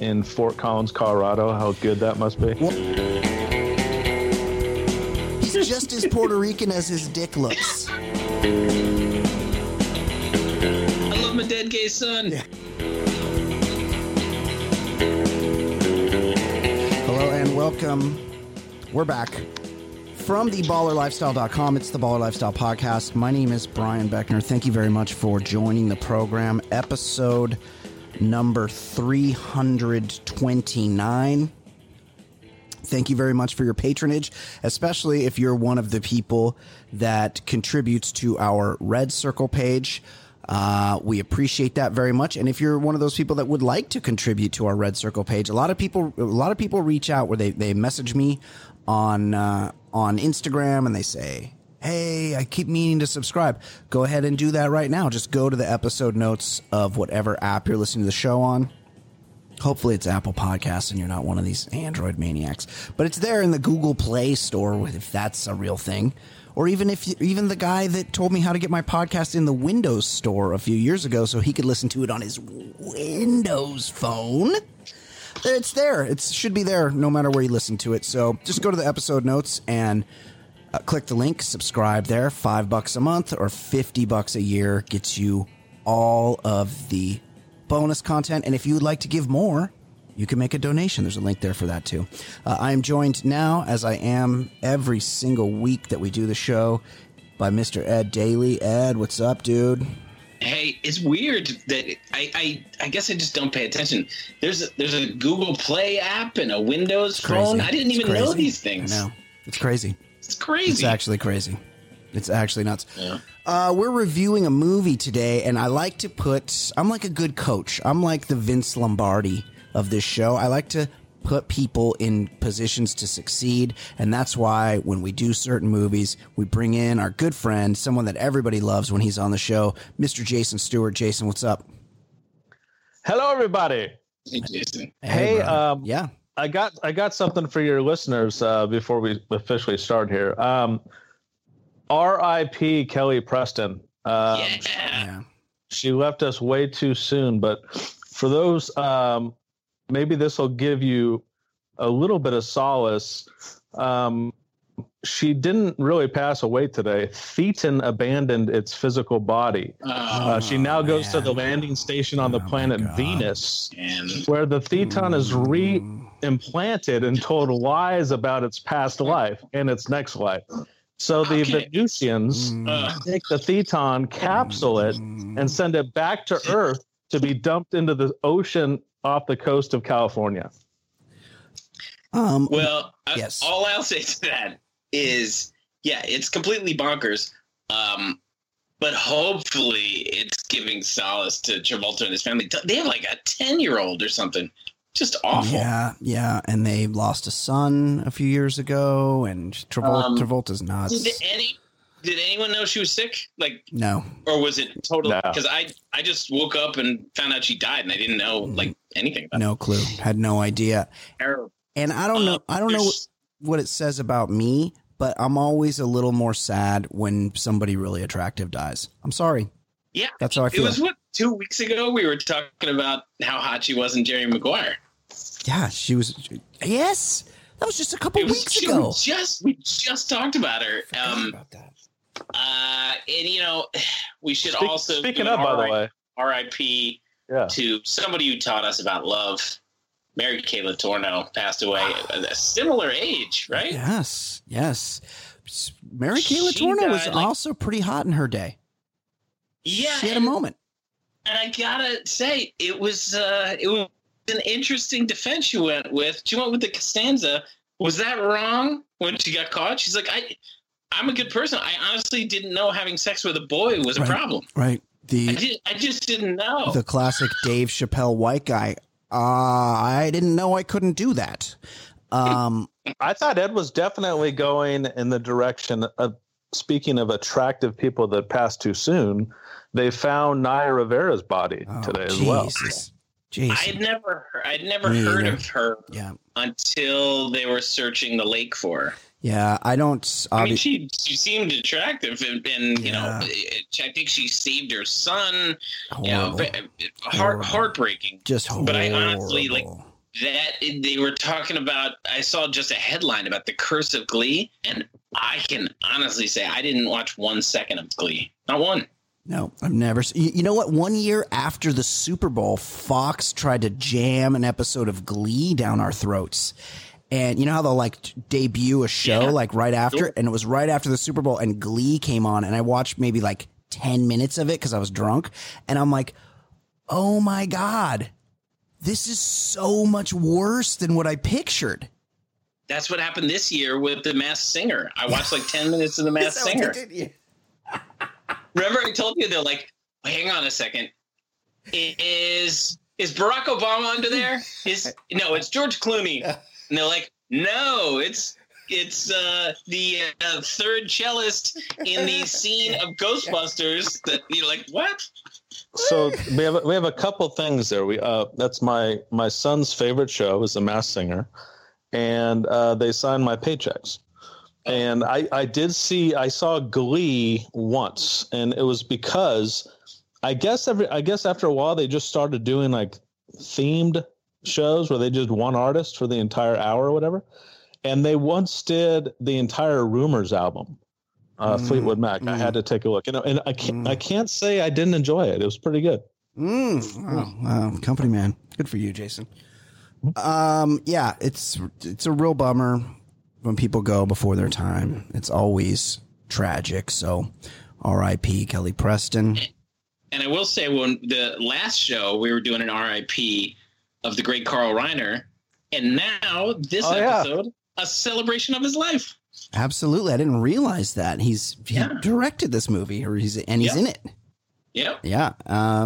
in Fort Collins, Colorado, how good that must be? He's just as Puerto Rican as his dick looks. I love my dead gay son. Yeah. Hello and welcome. We're back. From theballerlifestyle.com, it's the Baller Lifestyle Podcast. My name is Brian Beckner. Thank you very much for joining the program. Episode number 329. Thank you very much for your patronage, especially if you're one of the people that contributes to our Red Circle page. We appreciate that very much. And if you're one of those people that would like to contribute to our Red Circle page, a lot of people reach out where they message me on Instagram and they say, hey, I keep meaning to subscribe. Go ahead and do that right now. Just go to the episode notes of whatever app you're listening to the show on. Hopefully it's Apple Podcasts and you're not one of these Android maniacs. But it's there in the Google Play Store, if that's a real thing. Or even the guy that told me how to get my podcast in the Windows Store a few years ago so he could listen to it on his Windows phone. It's there. It should be there no matter where you listen to it. So just go to the episode notes and click the link, subscribe there. $5 a month or $50 a year gets you all of the bonus content. And if you would like to give more, you can make a donation. There's a link there for that too. I am joined now, as I am every single week that we do the show, by Mr. Ed Daly. Ed, what's up, dude? Hey, it's weird that I guess I just don't pay attention. There's a Google Play app and a Windows phone. I didn't even know these things. I know. It's crazy. It's crazy. It's actually crazy. It's actually nuts. Yeah. We're reviewing a movie today, and I like to put – I'm like a good coach. I'm like the Vince Lombardi of this show. I like to put people in positions to succeed, and that's why when we do certain movies, we bring in our good friend, someone that everybody loves when he's on the show, Mr. Jason Stewart. Jason, what's up? Hello, everybody. Hey, Jason. Hey, yeah. I got something for your listeners before we officially start here. R.I.P. Kelly Preston. Yeah. She left us way too soon. But for those, maybe this will give you a little bit of solace. She didn't really pass away today. Thetan abandoned its physical body. She now goes to the landing station on the planet Venus, where the Thetan is implanted and told lies about its past life and its next life. So the Venusians take the Thetan, capsule it, and send it back to Earth to be dumped into the ocean off the coast of California. Yes. All I'll say to that is, yeah, it's completely bonkers. But hopefully it's giving solace to Travolta and his family. They have like a 10-year-old or something. Just awful. Yeah, and they lost a son a few years ago, and Travolta's nuts. Did anyone know she was sick? Like, no, or was it totally? Because I just woke up and found out she died, and I didn't know like anything about it. Clue, had no idea. Terrible. And I don't know what it says about me, but I'm always a little more sad when somebody really attractive dies. I'm sorry. Yeah, that's how I feel. It was 2 weeks ago we were talking about how hot she was in Jerry Maguire. Yeah, she was. Yes, that was just a couple weeks ago. We just talked about her. About that. And you know, we should also speaking of, by the way, R.I.P. to somebody who taught us about love. Mary Kay Latorno passed away at a similar age, right? Yes. Mary Kay Latorno was also pretty hot in her day. Yeah, she had a moment. And I gotta say, it was an interesting defense she went with. She went with the Costanza. Was that wrong when she got caught? She's like, I'm a good person. I honestly didn't know having sex with a boy was a problem. Right. I just didn't know. The classic Dave Chappelle white guy. I didn't know I couldn't do that. I thought Ed was definitely going in the direction of, speaking of attractive people that pass too soon, they found Naya Rivera's body today as well. I'd never heard of her until they were searching the lake for her. Yeah, I don't... I mean, she seemed attractive, and you know, I think she saved her son. Horrible. You know, heartbreaking. Just horrible. But I honestly, like... That they were talking about, I saw just a headline about the curse of Glee, and I can honestly say I didn't watch 1 second of Glee. Not one. No, I've never. You know what? 1 year after the Super Bowl, Fox tried to jam an episode of Glee down our throats. And you know how they'll like debut a show like right after it? And it was right after the Super Bowl, and Glee came on, and I watched maybe like 10 minutes of it because I was drunk. And I'm like, oh my God. This is so much worse than what I pictured. That's what happened this year with The Masked Singer. I watched like 10 minutes of The Masked Singer. Remember I told you, they're like, well, hang on a second. Is Barack Obama under there? No, it's George Clooney. And they're like, no, it's the third cellist in the scene of Ghostbusters. That you're like, what? So we have a couple things there. We that's my son's favorite show is The Masked Singer, and they sign my paychecks. And I saw Glee once, and it was because I guess after a while they just started doing like themed shows where they just one artist for the entire hour or whatever. And they once did the entire Rumors album, Fleetwood Mac. I had to take a look. And I can't say I didn't enjoy it. It was pretty good. Wow. Company man. Good for you, Jason. Yeah, it's a real bummer when people go before their time. It's always tragic. So R.I.P. Kelly Preston. And I will say, when the last show, we were doing an R.I.P. of the great Carl Reiner. And now this episode... Yeah. A celebration of his life. Absolutely. I didn't realize that. He directed this movie, and he's in it. Yep. Yeah.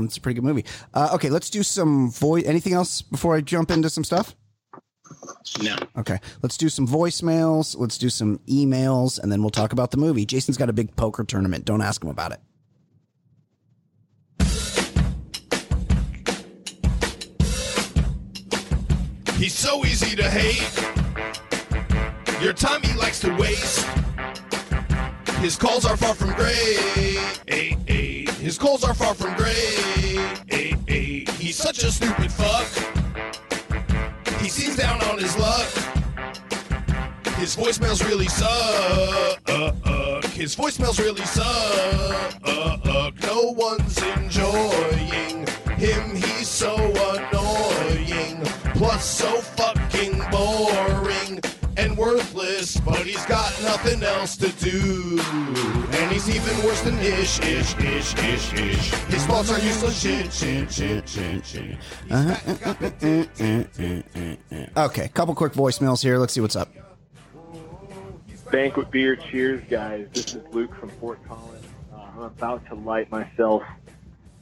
It's a pretty good movie. Okay, let's do some voice. Anything else before I jump into some stuff? No. Okay, let's do some voicemails. Let's do some emails, and then we'll talk about the movie. Jason's got a big poker tournament. Don't ask him about it. He's so easy to hate. Your time he likes to waste. His calls are far from great. His calls are far from great. He's such a stupid fuck. He seems down on his luck. His voicemails really suck. His voicemails really suck. No one's enjoying him. He's so annoying. Plus so fucking boring. And worthless, but he's got nothing else to do. And he's even worse than ish. His thoughts are useless. Shit. Okay, couple quick voicemails here. Let's see what's up. Banquet beer, cheers, guys. This is Luke from Fort Collins. I'm about to light myself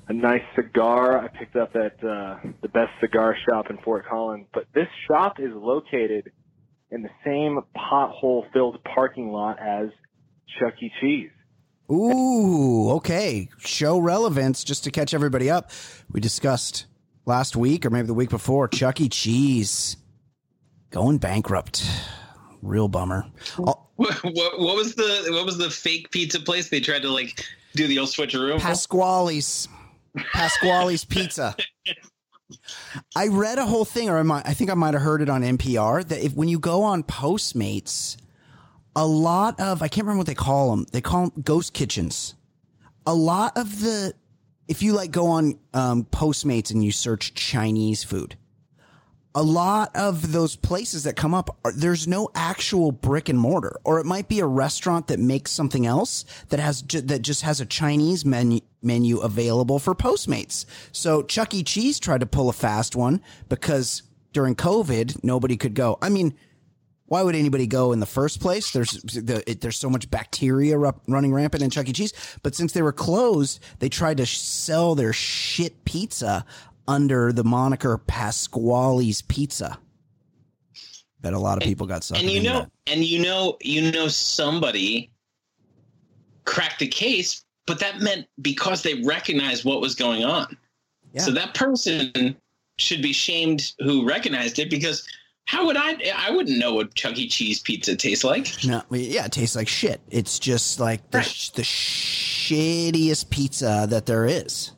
a nice cigar I picked up at the best cigar shop in Fort Collins. But this shop is located in the same pothole-filled parking lot as Chuck E. Cheese. Ooh, okay. Show relevance, just to catch everybody up. We discussed last week, or maybe the week before, Chuck E. Cheese going bankrupt. Real bummer. What was the fake pizza place they tried to like do the old switcheroo? Pasqually's Pizza. I read a whole thing, or I think I might have heard it on NPR, that when you go on Postmates, a lot of, I can't remember what they call them. They call them ghost kitchens. A lot of the, if you like go on Postmates and you search Chinese food, a lot of those places that come up, there's no actual brick and mortar, or it might be a restaurant that makes something else that just has a Chinese menu available for Postmates. So Chuck E. Cheese tried to pull a fast one because during COVID, nobody could go. I mean, why would anybody go in the first place? There's so much bacteria running rampant in Chuck E. Cheese. But since they were closed, they tried to sell their shit pizza under the moniker Pasqually's Pizza. Bet a lot of people got sucked into that. And you know, somebody cracked the case, but that meant because they recognized what was going on. Yeah. So that person should be shamed who recognized it, because how would I wouldn't know what Chuck E. Cheese pizza tastes like. No, yeah, it tastes like shit. It's just like the shittiest pizza that there is.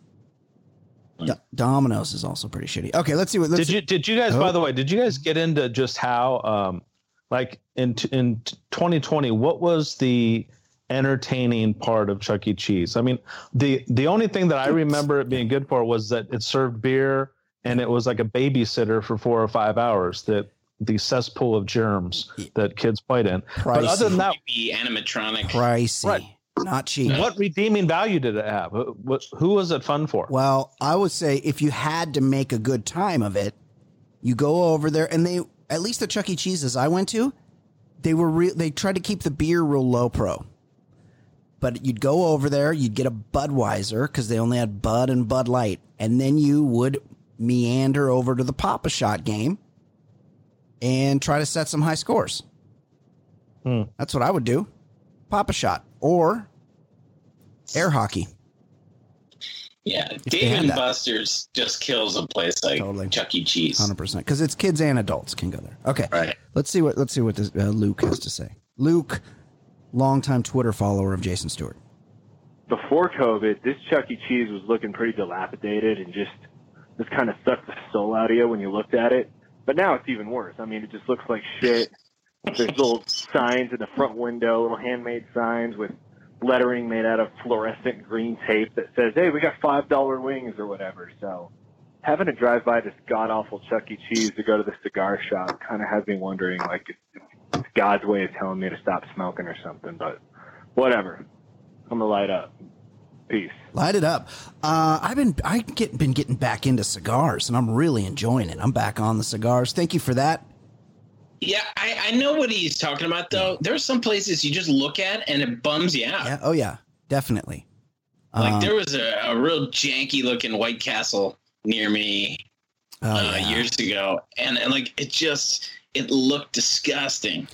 Domino's is also pretty shitty. Okay, let's see what. Did you guys? Oh. By the way, did you guys get into just how, like in 2020, what was the entertaining part of Chuck E. Cheese? I mean, the only thing that I remember it being good for was that it served beer and it was like a babysitter for 4 or 5 hours. That the cesspool of germs that kids played in. Pricey. But other than that, animatronic, pricey. Right. Not cheap. What redeeming value did it have? Who was it fun for? Well, I would say if you had to make a good time of it, you go over there, and they, at least the Chuck E. Cheese's I went to, they were they tried to keep the beer real low pro. But you'd go over there, you'd get a Budweiser because they only had Bud and Bud Light, and then you would meander over to the Pop-A-Shot game and try to set some high scores. That's what I would do. Pop-A-Shot or air hockey. Yeah, Dave and Buster's just kills a place like Chuck E. Cheese. 100%, because it's kids and adults can go there. Okay, right. Let's see what this Luke has to say. Luke, longtime Twitter follower of Jason Stewart. Before COVID, this Chuck E. Cheese was looking pretty dilapidated and just kind of sucked the soul out of you when you looked at it. But now it's even worse. I mean, it just looks like shit. There's little signs in the front window, little handmade signs with lettering made out of fluorescent green tape that says, hey, we got $5 wings or whatever. So having to drive by this god-awful Chuck E. Cheese to go to the cigar shop kind of has me wondering, like, if God's way of telling me to stop smoking or something. But whatever. I'm going to light up. Peace. Light it up. I've been getting back into cigars, and I'm really enjoying it. I'm back on the cigars. Thank you for that. Yeah, I know what he's talking about, though. There are some places you just look at and it bums you out. Yeah. Oh, yeah, definitely. Like there was a real janky looking White Castle near me years ago. And like it looked disgusting.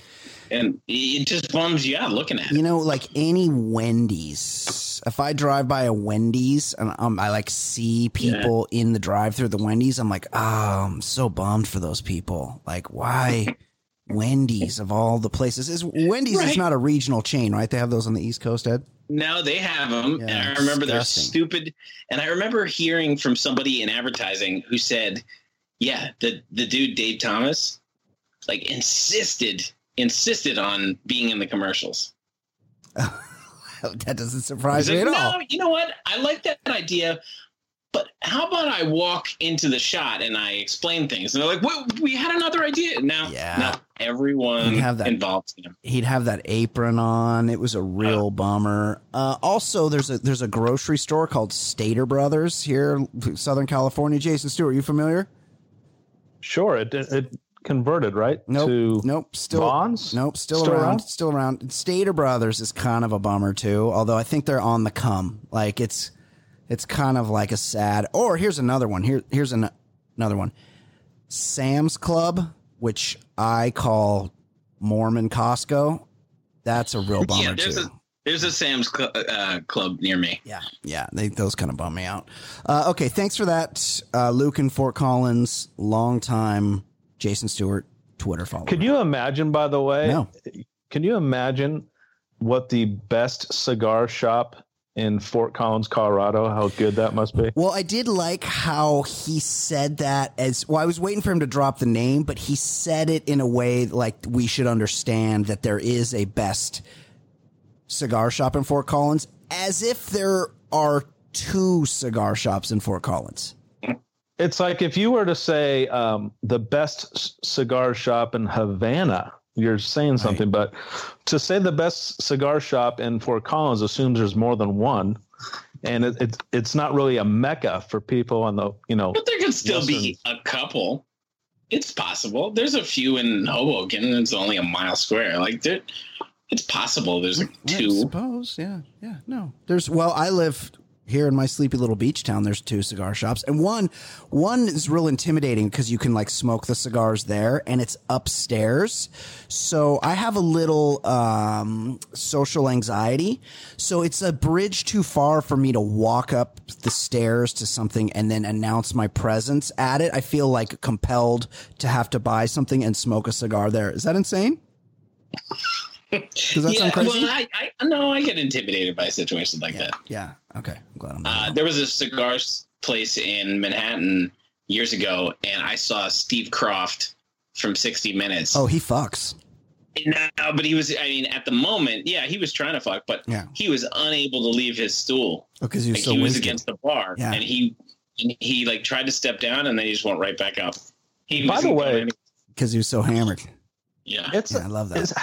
And it just bums you out looking at it. You know, like any Wendy's. If I drive by a Wendy's and I like see people in the drive-through the Wendy's, I'm like, I'm so bummed for those people. Like, why? Wendy's of all the places is not a regional chain, right? They have those on the East Coast, Ed? No, they have them. Yeah, and I remember they're stupid. And I remember hearing from somebody in advertising who said, yeah, the dude, Dave Thomas, like insisted on being in the commercials. That doesn't surprise me at all. You know what? I like that idea. But how about I walk into the shot and I explain things? And they're like, well, we had another idea. Now everyone involved. He'd have that apron on. It was a real bummer. Also, there's a grocery store called Stater Brothers here in Southern California. Jason Stewart, you familiar? Sure. It converted, right? Nope. Still Bonds? Nope. Still around. Still around. Stater Brothers is kind of a bummer, too. Although I think they're on the come. Like, it's kind of like a sad. Or here's another one. Here's another one. Sam's Club, which I call Mormon Costco. That's a real bummer too. There's a Sam's Club near me. Yeah, those kind of bum me out. Okay, thanks for that, Luke in Fort Collins, longtime Jason Stewart Twitter follower. Could you imagine? By the way, can you imagine what the best cigar shop in Fort Collins, Colorado, how good that must be? Well, I did like how he said that as well. I was waiting for him to drop the name, but he said it in a way like we should understand that there is a best cigar shop in Fort Collins, as if there are two cigar shops in Fort Collins. It's like if you were to say the best cigar shop in Havana. You're saying something, but to say the best cigar shop in Fort Collins assumes there's more than one, and it's not really a mecca for people on the, you know. But there could still be a couple. It's possible. There's a few in Hoboken, and it's only a mile square. Like it's possible. There's like two. I suppose. Yeah. No. There's. Well, I live here in my sleepy little beach town, there's two cigar shops, and one is real intimidating because you can like smoke the cigars there, and it's upstairs. So I have a little social anxiety. So it's a bridge too far for me to walk up the stairs to something and then announce my presence at it. I feel like compelled to have to buy something and smoke a cigar there. Is that insane? Does that sound crazy? Well, I get intimidated by a situation like that. Yeah. Okay. I'm glad I'm not. There was a cigar place in Manhattan years ago, and I saw Steve Croft from 60 Minutes. Oh, he fucks. No, but he was, I mean, at the moment, yeah, he was trying to fuck, but he was unable to leave his stool. Oh, because like, he was against the bar, and he like tried to step down, and then he just went right back up. By the way, because he was so hammered. Yeah, I love that.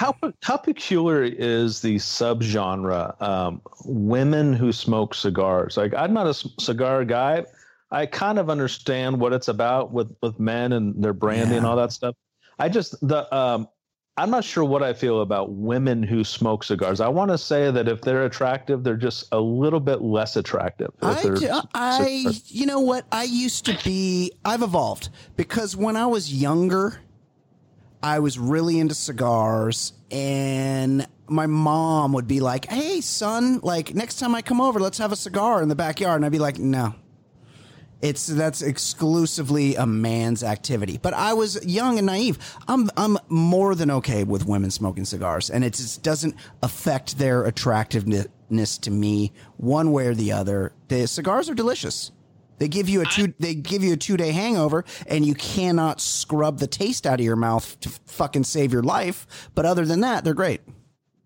How peculiar is the subgenre women who smoke cigars? Like, I'm not a cigar guy. I kind of understand what it's about with men and their brandy and all that stuff. I just I'm not sure what I feel about women who smoke cigars. I want to say that if they're attractive, they're just a little bit less attractive. You know what? I've evolved, because when I was younger, I was really into cigars, and my mom would be like, "Hey, son, like next time I come over, let's have a cigar in the backyard." And I'd be like, "No, that's exclusively a man's activity." But I was young and naive. I'm more than okay with women smoking cigars, and it just doesn't affect their attractiveness to me one way or the other. The cigars are delicious. They give you a 2-day hangover, and you cannot scrub the taste out of your mouth to fucking save your life. But other than that, they're great.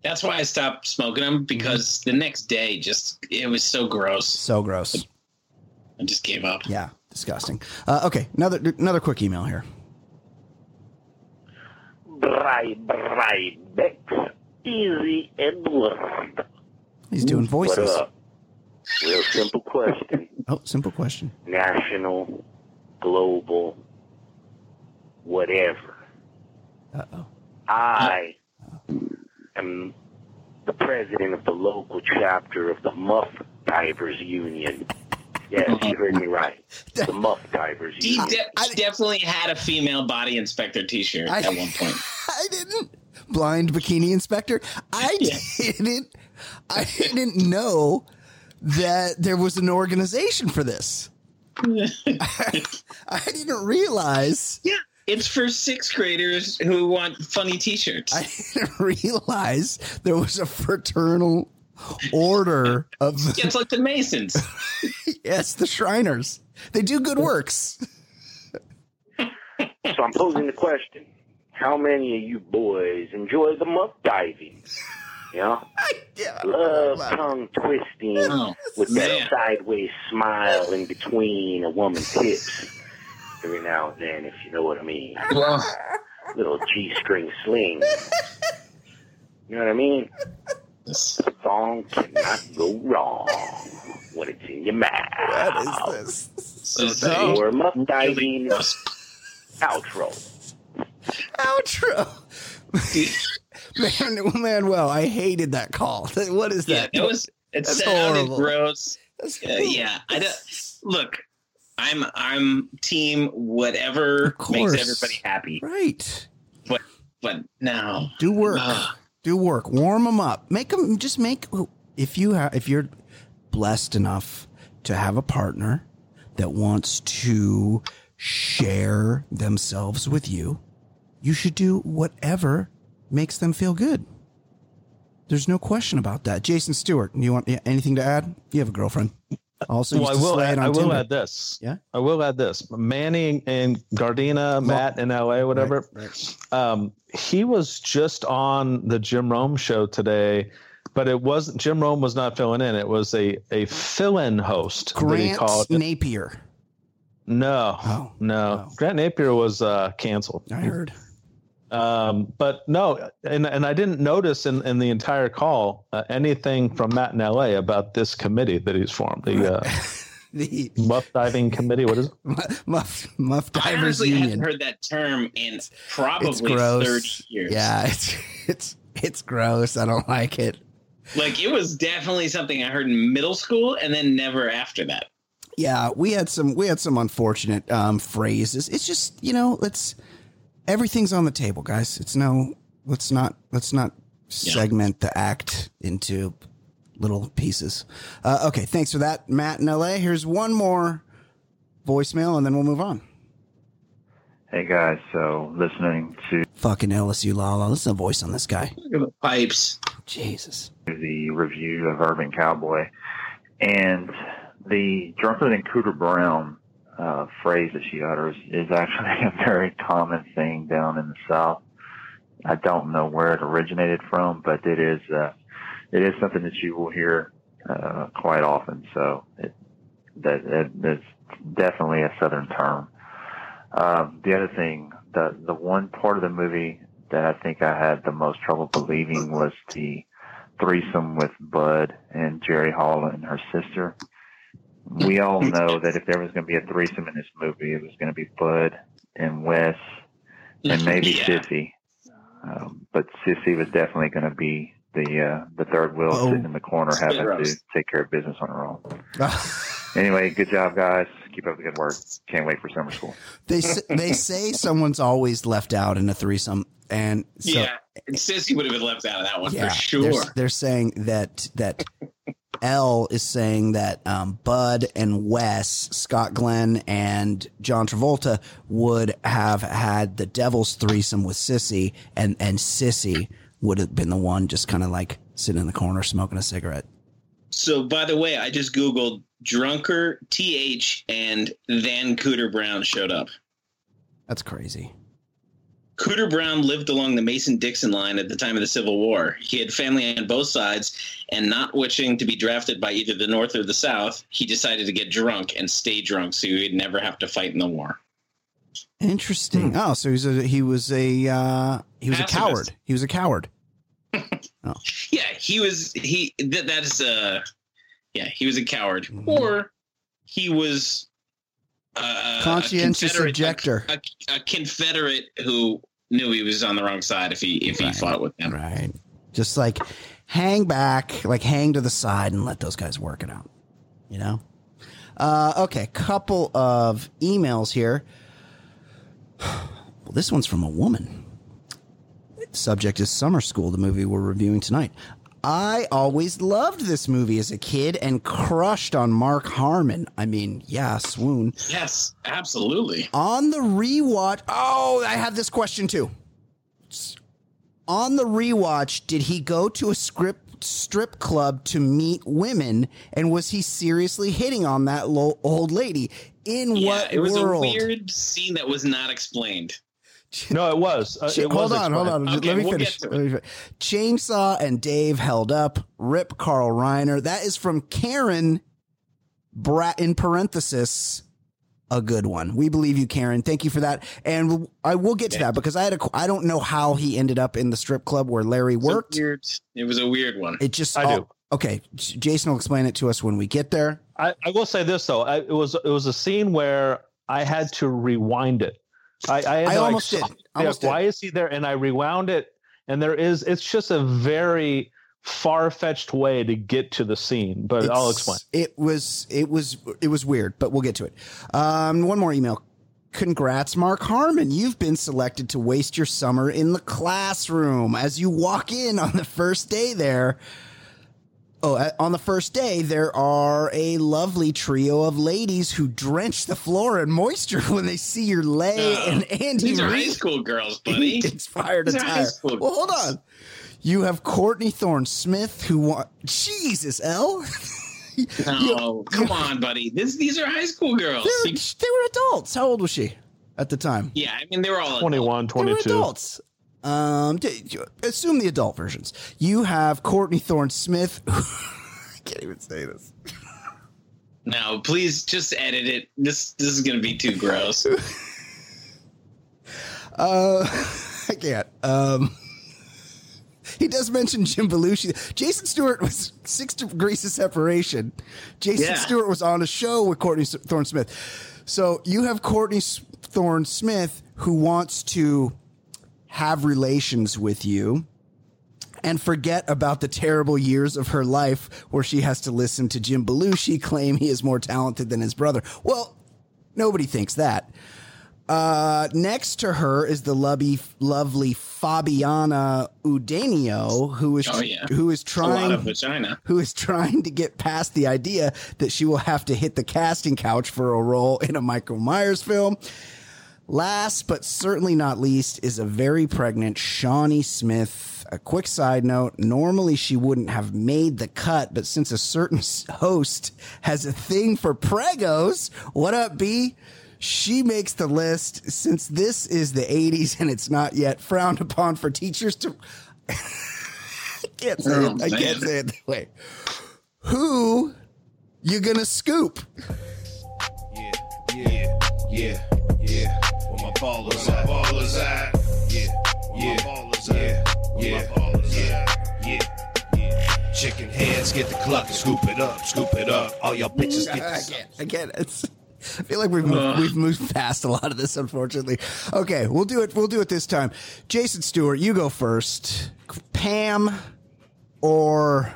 That's why I stopped smoking them, because the next day, just it was so gross. I just gave up. Yeah, disgusting. Okay, another quick email here. Bry, Bex, easy and word. He's doing voices. Real simple question. National, global, whatever. I am the president of the local chapter of the Muff Divers Union. Yes, you heard me right. The Muff Divers Union. I definitely had a female body inspector T-shirt at one point. I didn't. Blind bikini inspector? I didn't. I didn't know that there was an organization for this. I didn't realize. Yeah, it's for 6th graders who want funny T-shirts. I didn't realize there was a fraternal order of. It's like the Masons. Yes, the Shriners. They do good works. So I'm posing the question: how many of you boys enjoy the muck diving? You know? Love tongue twisting with that sideways smile in between a woman's hips every now and then, if you know what I mean. Little G-string sling. You know what I mean? The song cannot go wrong when it's in your mouth. What is this? So we're muff diving outro. Man, well, I hated that call. What is that? Yeah, it sounded horrible. Gross. Yeah. Look, I'm team whatever makes everybody happy. Right. But now do work. Do work. Warm them up. Make them if you're blessed enough to have a partner that wants to share themselves with you, you should do whatever makes them feel good. There's no question about that. Jason Stewart, you want anything to add? You have a girlfriend. Also, I will add this. Yeah, I will add this. Manny and Gardena, Matt in LA, whatever. Right. He was just on the Jim Rome show today, but it wasn't. Jim Rome was not filling in. It was a fill-in host. Grant Napier. No. Grant Napier was canceled. I heard. But no, and I didn't notice in the entire call anything from Matt in LA about this committee that he's formed, the Muff Diving Committee. What is it? Muff Divers Union. I haven't heard that term in probably 30 years. Yeah, it's gross. I don't like it. Like, it was definitely something I heard in middle school and then never after that. Yeah, we had some unfortunate phrases. It's just, you know, everything's on the table, guys. Let's not segment the act into little pieces. Okay, thanks for that, Matt in LA. Here's one more voicemail and then we'll move on. Hey guys, so listening to fucking LSU Lala. Listen to the voice on this guy. Look at the pipes. Jesus. The review of Urban Cowboy and the drunker than Cooter Brown phrase that she utters is actually a very common thing down in the South. I don't know where it originated from, but it is something that you will hear quite often. So it's definitely a Southern term. The other thing, the one part of the movie that I think I had the most trouble believing was the threesome with Bud and Jerry Hall and her sister. We all know that if there was going to be a threesome in this movie, it was going to be Bud and Wes and maybe Sissy. But Sissy was definitely going to be the third wheel sitting in the corner having to take care of business on her own. Anyway, good job, guys. Keep up the good work. Can't wait for summer school. They say someone's always left out in a threesome. And so, yeah, Sissy would have been left out of that one for sure. They're saying that Elle is saying that Bud and Wes, Scott Glenn and John Travolta would have had the devil's threesome with Sissy, and Sissy would have been the one just kind of like sitting in the corner smoking a cigarette. So, by the way, I just Googled drunker TH and then Cooter Brown showed up. That's crazy. Cooter Brown lived along the Mason-Dixon line at the time of the Civil War. He had family on both sides, and not wishing to be drafted by either the North or the South, he decided to get drunk and stay drunk so he would never have to fight in the war. Interesting. Oh, so he was a coward. He was a coward. Oh. Yeah, he was a coward, or he was conscientious objector, a Confederate who knew he was on the wrong side if he fought with them. Right, just like hang back, like hang to the side and let those guys work it out. You know. Okay, couple of emails here. Well, this one's from a woman. Subject is Summer School, the movie we're reviewing tonight. I always loved this movie as a kid and crushed on Mark Harmon. I mean, yeah, swoon. Yes, absolutely. On the rewatch, I have this question too. On the rewatch, did he go to a strip club to meet women, and was he seriously hitting on that old lady? It was a weird scene that was not explained. No, it was. Hold on. Okay, Let me finish. Chainsaw and Dave held up. Rip Carl Reiner. That is from Karen, in parenthesis, a good one. We believe you, Karen. Thank you for that. And I will get to that because I don't know how he ended up in the strip club where Larry worked. It was a weird one. Okay, Jason will explain it to us when we get there. I will say this, though. It was a scene where I had to rewind it. I almost did. Why is he there? And I rewound it, and it's just a very far-fetched way to get to the scene, but I'll explain. It was weird, but we'll get to it. One more email. Congrats, Mark Harmon. You've been selected to waste your summer in the classroom. As you walk in on the first day there. On the first day, there are a lovely trio of ladies who drench the floor in moisture when they see your lay and Andy. These are high school girls, buddy. Inspired attire. Well, hold on. You have Courtney Thorne-Smith who Jesus, Elle. No, come on, buddy. These are high school girls. They were adults. How old was she at the time? Yeah, I mean, they were all 21, 22. They were adults. Assume the adult versions. You have Courtney Thorne-Smith. I can't even say this. No, please just edit it. This is going to be too gross. I can't. He does mention Jim Belushi. Jason Stewart was 6 degrees of separation. Jason Stewart was on a show with Courtney Thorne-Smith. So you have Courtney Thorne-Smith who wants to have relations with you, and forget about the terrible years of her life where she has to listen to Jim Belushi claim he is more talented than his brother. Well, nobody thinks that. Next to her is the lovely Fabiana Udenio, who is trying to get past the idea that she will have to hit the casting couch for a role in a Michael Myers film. Last, but certainly not least, is a very pregnant Shawnee Smith. A quick side note, normally she wouldn't have made the cut, but since a certain host has a thing for pregos, what up, B? She makes the list. Since this is the 80s and it's not yet frowned upon for teachers to... I can't say it that way. Who you gonna scoop? Yeah. Where my ballers at? Yeah. Chicken hands, get the cluck and scoop it up. All y'all bitches get this. I get it. I feel like we've moved past a lot of this, unfortunately. Okay, we'll do it this time. Jason Stewart, you go first. Pam, or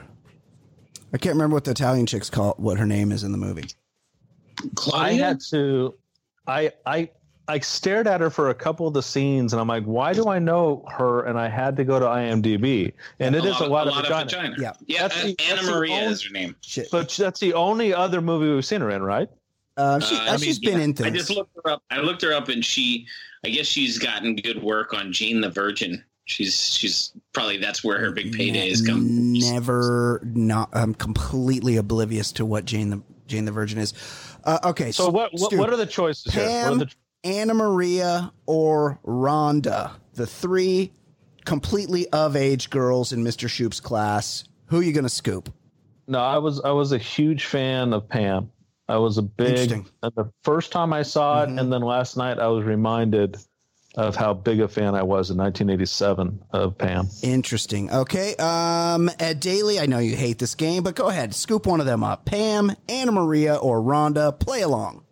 I can't remember what the Italian chick's called. What her name is in the movie? Claudia? I stared at her for a couple of the scenes, and I'm like, why do I know her? And I had to go to IMDb, and it is a lot of vagina. Yeah. Anna Maria is her name. But that's the only other movie we've seen her in, right? She's been in things. I just looked her up. And I guess she's gotten good work on Jane the Virgin. She's probably, that's where her big payday is coming. I'm completely oblivious to what Jane the Virgin is. Okay. So what are the choices? Pam, Anna Maria, or Rhonda? The three completely of age girls in Mr. Shoop's class. Who are you going to scoop? No, I was a huge fan of Pam. I was the first time I saw it, and then last night I was reminded of how big a fan I was in 1987 of Pam. Interesting. Okay. Ed Daly, I know you hate this game, but go ahead. Scoop one of them up. Pam, Anna Maria, or Rhonda. Play along.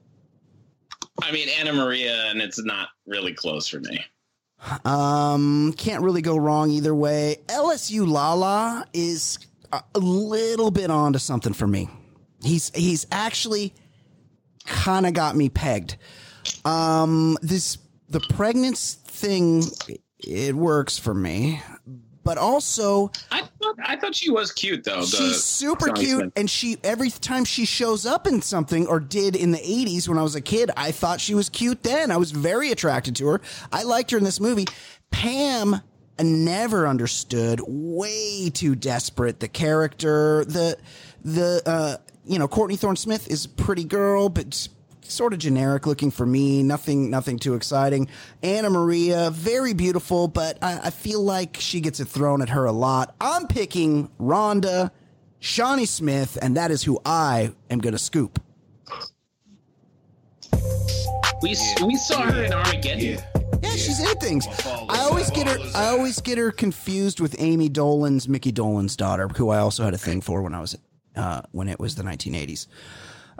I mean, Anna Maria, and it's not really close for me. Can't really go wrong either way. LSU Lala is a little bit onto something for me. He's actually kind of got me pegged. The pregnancy thing, it works for me, but also I thought she was cute though. She's super cute, and she every time she shows up in something or did in the 80s when I was a kid, I thought she was cute then. I was very attracted to her. I liked her in this movie. Pam, I never understood. Way too desperate. The character, Courtney Thorne-Smith is a pretty girl, but sort of generic looking for me. Nothing too exciting. Anna Maria, very beautiful, but I feel like she gets it thrown at her a lot. I'm picking Rhonda, Shawnee Smith, and that is who I am going to scoop. We saw her in Armageddon. Yeah, she's in things. I always get her confused with Amy Dolan's, Mickey Dolan's daughter, who I also had a thing for when I was when it was the 1980s.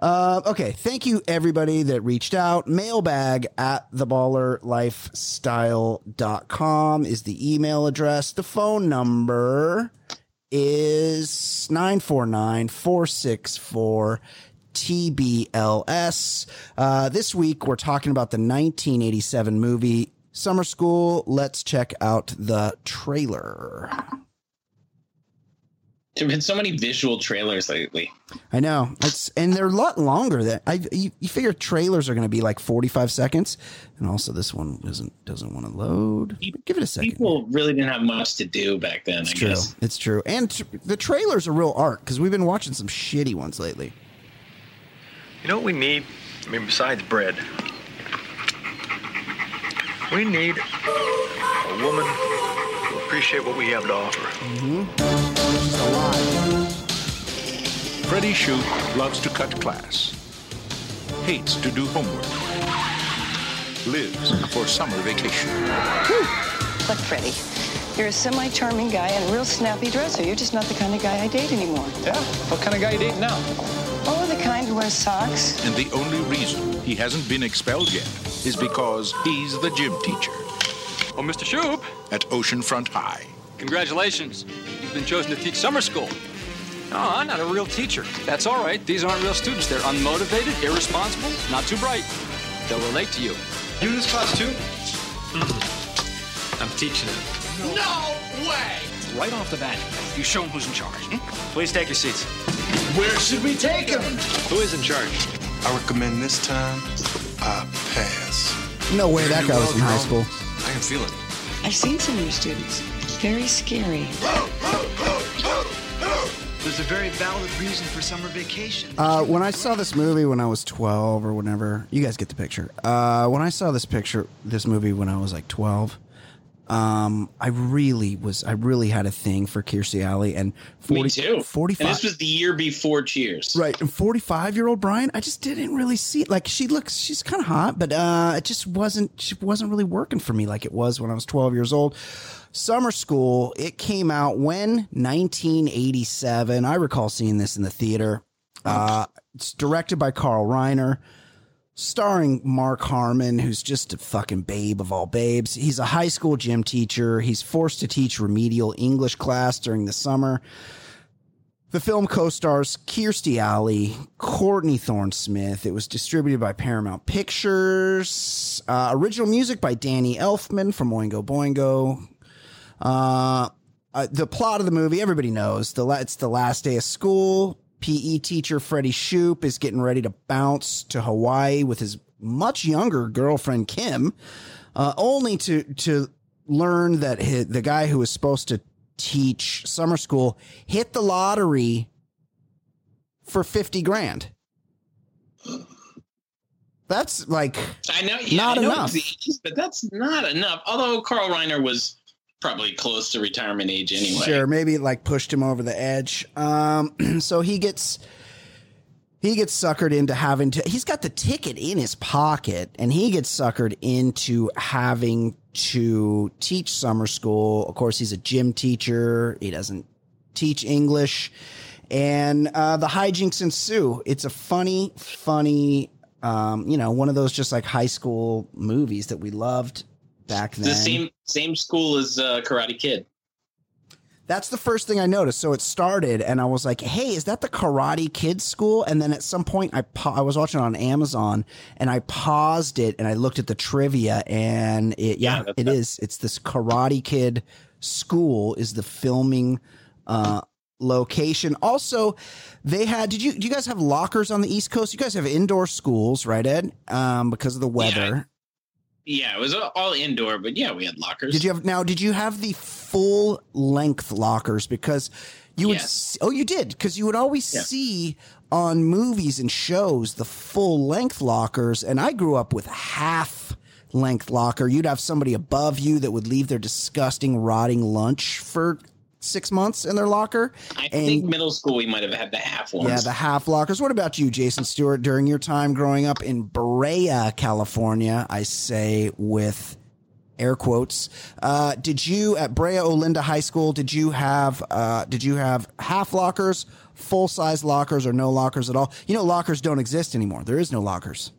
Okay, thank you everybody that reached out. mailbag@theballerlifestyle.com is the email address. The phone number is 949-464-TBLS. This week we're talking about the 1987 movie Summer School. Let's check out the trailer. There have been so many visual trailers lately. I know. And they're a lot longer than you figure trailers are going to be like 45 seconds. And also this one doesn't want to load. Give it a second. People really didn't have much to do back then. I guess. It's true. And the trailers are real art because we've been watching some shitty ones lately. You know what we need? I mean, besides bread, we need a woman who appreciates what we have to offer. Mm-hmm. Freddie Shute loves to cut class, hates to do homework, lives for summer vacation. Look, Freddie, you're a semi-charming guy and a real snappy dresser. You're just not the kind of guy I date anymore. Yeah? What kind of guy you dating now? Oh, the kind who wears socks. And the only reason he hasn't been expelled yet is because he's the gym teacher. Oh, Mr. Shoup. At Oceanfront High. Congratulations. You've been chosen to teach summer school. No, I'm not a real teacher. That's all right. These aren't real students. They're unmotivated, irresponsible, not too bright. They'll relate to you. You in this class, too? Mm-hmm. I'm teaching them. No way! Right off the bat, you show them who's in charge. Hmm? Please take your seats. Where should we take them? Who is in charge? I recommend this time I pass. No way, that guy was in high school. I can feel it. I've seen some of your students. Very scary. There's a very valid reason for summer vacation. When I saw this movie when I was 12 or whenever, you guys get the picture. When I saw this movie when I was like 12, I really had a thing for Kirstie Alley and 45. And this was the year before Cheers, right? And 45-year-old Brian, I just didn't really see it. Like she's kind of hot, but it just wasn't. She wasn't really working for me like it was when I was 12 years old. Summer School. It came out when 1987. I recall seeing this in the theater. It's directed by Carl Reiner. Starring Mark Harmon, who's just a fucking babe of all babes. He's a high school gym teacher. He's forced to teach remedial English class during the summer. The film co-stars Kirstie Alley, Courtney Thorne-Smith. It was distributed by Paramount Pictures. Original music by Danny Elfman from Oingo Boingo. The plot of the movie, everybody knows. It's the last day of school. PE teacher Freddie Shoop is getting ready to bounce to Hawaii with his much younger girlfriend, Kim, only to learn that the guy who was supposed to teach summer school hit the lottery for $50,000. That's like, I know, yeah, not I know enough, but that's not enough. Although Carl Reiner was probably close to retirement age anyway. Sure, maybe it like pushed him over the edge. So he gets suckered into he's got the ticket in his pocket, and he gets suckered into having to teach summer school. Of course, he's a gym teacher. He doesn't teach English. And the hijinks ensue. It's a funny, one of those just like high school movies that we loved back then. The same school as Karate Kid. That's the first thing I noticed. So it started and I was like, hey, is that the Karate Kid school? And then at some point I was watching it on Amazon and I paused it and I looked at the trivia and it is. It's this Karate Kid school is the filming location. Also, they had, do you guys have lockers on the East Coast? You guys have indoor schools, right, Ed? Because of the weather. Yeah. Yeah, it was all indoor, but yeah, we had lockers. Did you have the full length lockers? Because you would, you did, because you would always see on movies and shows the full length lockers. And I grew up with half length locker. You'd have somebody above you that would leave their disgusting, rotting lunch for 6 months in their locker. I think middle school we might have had the half ones. Yeah, the half lockers. What about you, Jason Stewart? During your time growing up in Brea, California, I say with air quotes, did you at Brea Olinda High School? Did you have half lockers, full size lockers, or no lockers at all? You know, lockers don't exist anymore. There is no lockers.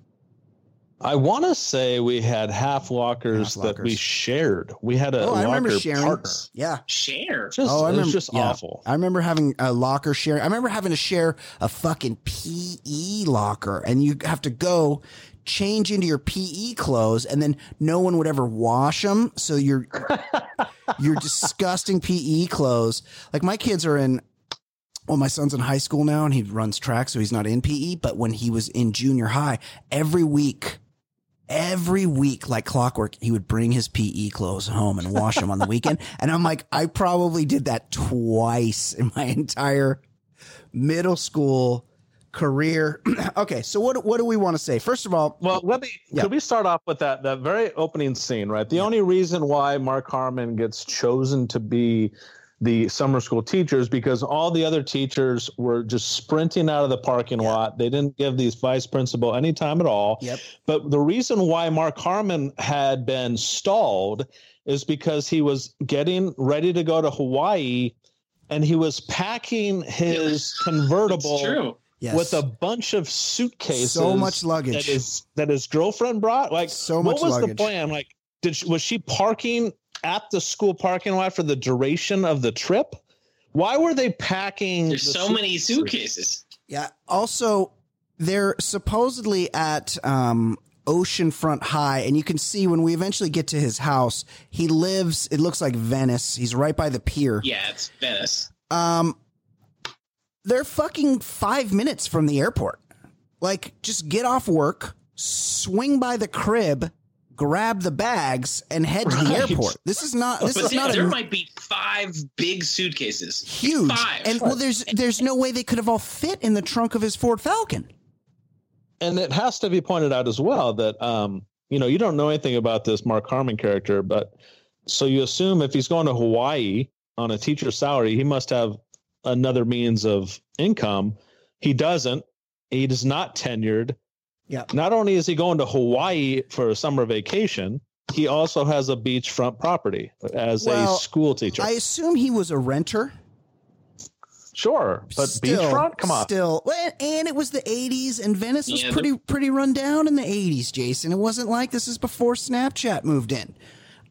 I want to say we had half lockers that we shared. We had a locker partner. Yeah. Share. It was just awful. I remember having a locker share. I remember having to share a fucking PE locker, and you have to go change into your PE clothes, and then no one would ever wash them. So your disgusting PE clothes. Like my kids are in. Well, my son's in high school now, and he runs track, so he's not in PE. But when he was in junior high, every week, like clockwork, he would bring his PE clothes home and wash them on the weekend. And I'm like, I probably did that twice in my entire middle school career. Okay, so what do we want to say? First of all, well, could we start off with that very opening scene, right? The only reason why Mark Harmon gets chosen to be the summer school teachers, because all the other teachers were just sprinting out of the parking lot. They didn't give these vice principal any time at all. Yep. But the reason why Mark Harmon had been stalled is because he was getting ready to go to Hawaii and he was packing his convertible with a bunch of suitcases. So much luggage that his girlfriend brought. Like, so much luggage. What was the plan? Like, was she parking at the school parking lot for the duration of the trip? Why were they packing? There's so many suitcases. Yeah. Also, they're supposedly at Oceanfront High, and you can see when we eventually get to his house, he lives, it looks like Venice. He's right by the pier. Yeah, it's Venice. They're fucking 5 minutes from the airport. Like, just get off work, swing by the crib, grab the bags, and head to the airport. There might be five big suitcases. Huge. Five. And well, there's no way they could have all fit in the trunk of his Ford Falcon. And it has to be pointed out as well that, you don't know anything about this Mark Harmon character, but so you assume if he's going to Hawaii on a teacher's salary, he must have another means of income. He doesn't. He is not tenured. Yeah. Not only is he going to Hawaii for a summer vacation, he also has a beachfront property as a school teacher. I assume he was a renter. Sure, but still, beachfront? Come on. Still, and it was the 80s, and Venice was pretty run down in the 80s, Jason. It wasn't like this is before Snapchat moved in.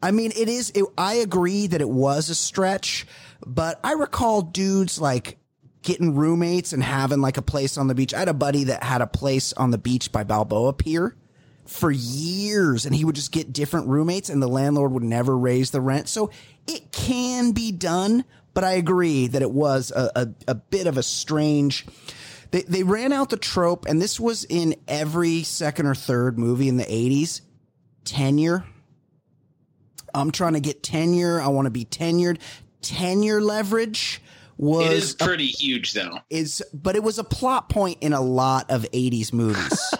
I mean, it is. I agree that it was a stretch, but I recall dudes like getting roommates and having like a place on the beach. I had a buddy that had a place on the beach by Balboa Pier for years, and he would just get different roommates, and the landlord would never raise the rent. So it can be done. But I agree that it was a bit of a strange – they ran out the trope, and this was in every second or third movie in the 80s. Tenure. I'm trying to get tenure. I want to be tenured. Tenure leverage was – It is pretty huge, though. But it was a plot point in a lot of 80s movies.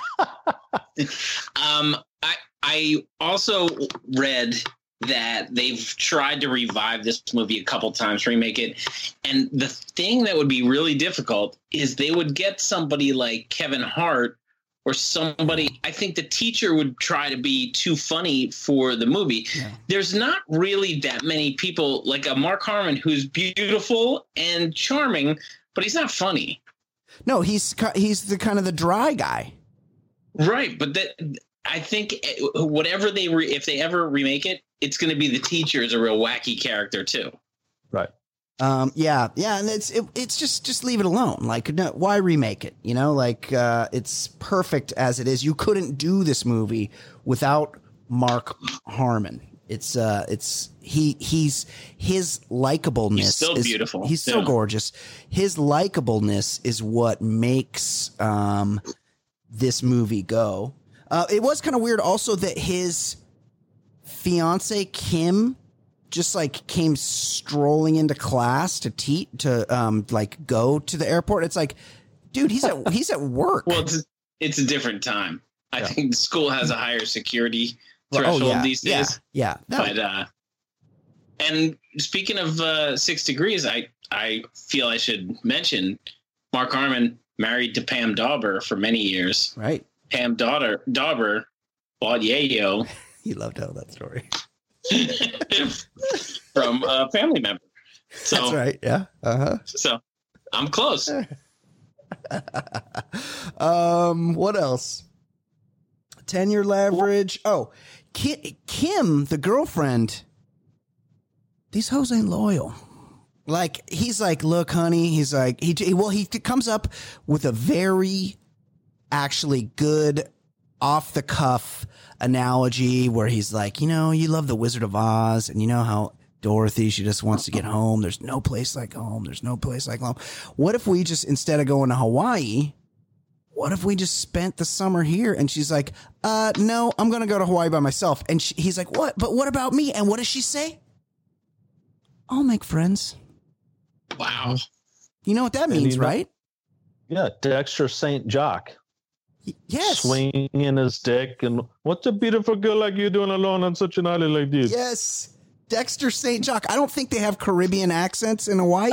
I also read – that they've tried to revive this movie a couple times, remake it. And the thing that would be really difficult is they would get somebody like Kevin Hart or somebody. I think the teacher would try to be too funny for the movie. Yeah. There's not really that many people like a Mark Harmon who's beautiful and charming, but he's not funny. No, he's the kind of the dry guy. Right. But I think whatever if they ever remake it, it's going to be the teacher is a real wacky character too. Right. Yeah. And it's just leave it alone. Like, no, why remake it? You know, like it's perfect as it is. You couldn't do this movie without Mark Harmon. His likableness. He's so beautiful. He's so gorgeous. His likableness is what makes this movie go. It was kind of weird also that his fiance Kim just like came strolling into class to go to the airport. It's like, dude, he's at work. Well, it's a different time. Yeah. I think school has a higher security threshold these days. Yeah. No. But and speaking of 6 Degrees, I feel I should mention Mark Harmon married to Pam Dauber for many years. Right. Pam Dauber bought yayo. He loved telling that story from a family member. So, that's right. Yeah. Uh-huh. So I'm close. What else? Tenure leverage. Oh, Kim, the girlfriend. These hoes ain't loyal. Like he's like, look, honey. He's like, he comes up with a very actually good off the cuff analogy where he's like, you love the Wizard of Oz, and you know how Dorothy, she just wants to get home. There's no place like home. There's no place like home. What if we just, instead of going to Hawaii, what if we just spent the summer here? And she's like, no, I'm going to go to Hawaii by myself. And he's like, what? But what about me? And what does she say? I'll make friends. Wow. You know what that means, right? Yeah. Dexter St. Jock. Yes. Swinging his dick. And what's a beautiful girl like you doing alone on such an island like this? Yes. Dexter St. Jock. I don't think they have Caribbean accents in Hawaii.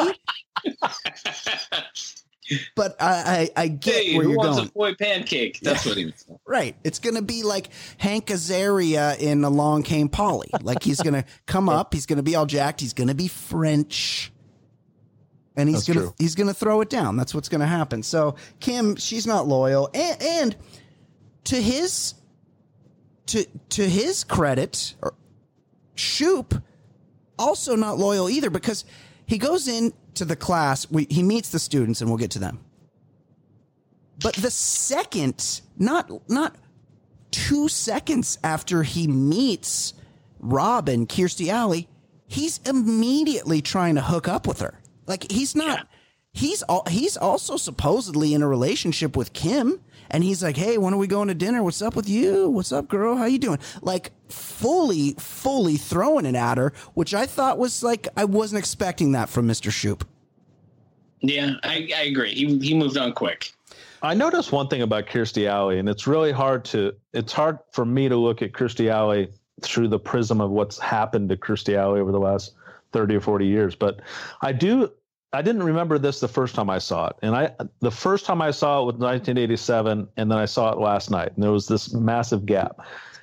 But I get where you're going. Who wants a boy pancake? That's what he was saying. Right. It's going to be like Hank Azaria in Along Came Polly. Like he's going to come up. He's going to be all jacked. He's going to be French. And he's gonna throw it down. That's what's gonna happen. So Kim, she's not loyal, and to his credit, Shoop also not loyal either, because he goes into the class, he meets the students, and we'll get to them. But the second, not 2 seconds after he meets Robin, Kirstie Alley, he's immediately trying to hook up with her. Like, he's not... Yeah. He's also supposedly in a relationship with Kim, and he's like, hey, when are we going to dinner? What's up with you? What's up, girl? How you doing? Like, fully throwing it at her, which I thought was like, I wasn't expecting that from Mr. Shoup. Yeah, I agree. He moved on quick. I noticed one thing about Kirstie Alley, and it's really hard to, it's hard for me to look at Kirstie Alley through the prism of what's happened to Kirstie Alley over the last 30 or 40 years. But I didn't remember this the first time I saw it. And the first time I saw it was 1987, and then I saw it last night. And there was this massive gap.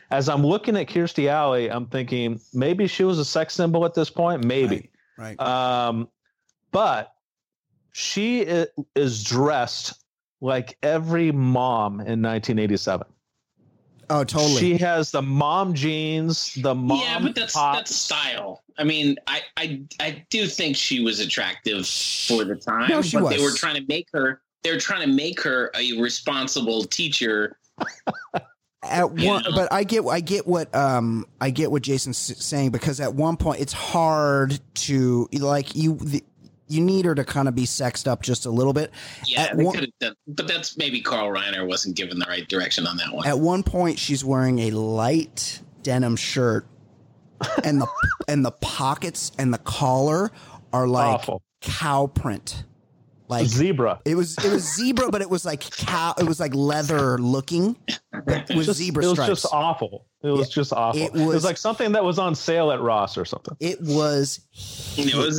As I'm looking at Kirstie Alley, I'm thinking maybe she was a sex symbol at this point. Maybe. Right. But she is dressed like every mom in 1987. Oh, totally. She has the mom jeans, the mom. Yeah, but that's style. I mean, I do think she was attractive for the time. No, she but was. They were trying to make her a responsible teacher. At one, know? But I get what Jason's saying, because at one point it's hard to like you need her to kind of be sexed up just a little bit. Yeah, they could have done, but that's maybe Carl Reiner wasn't given the right direction on that one. At one point, she's wearing a light denim shirt, and the and the pockets and the collar are like awful. Cow print, like zebra. It was zebra, but it was like cow. It was like leather looking with zebra stripes. It was just awful. It was just awful. It was like something that was on sale at Ross or something. It was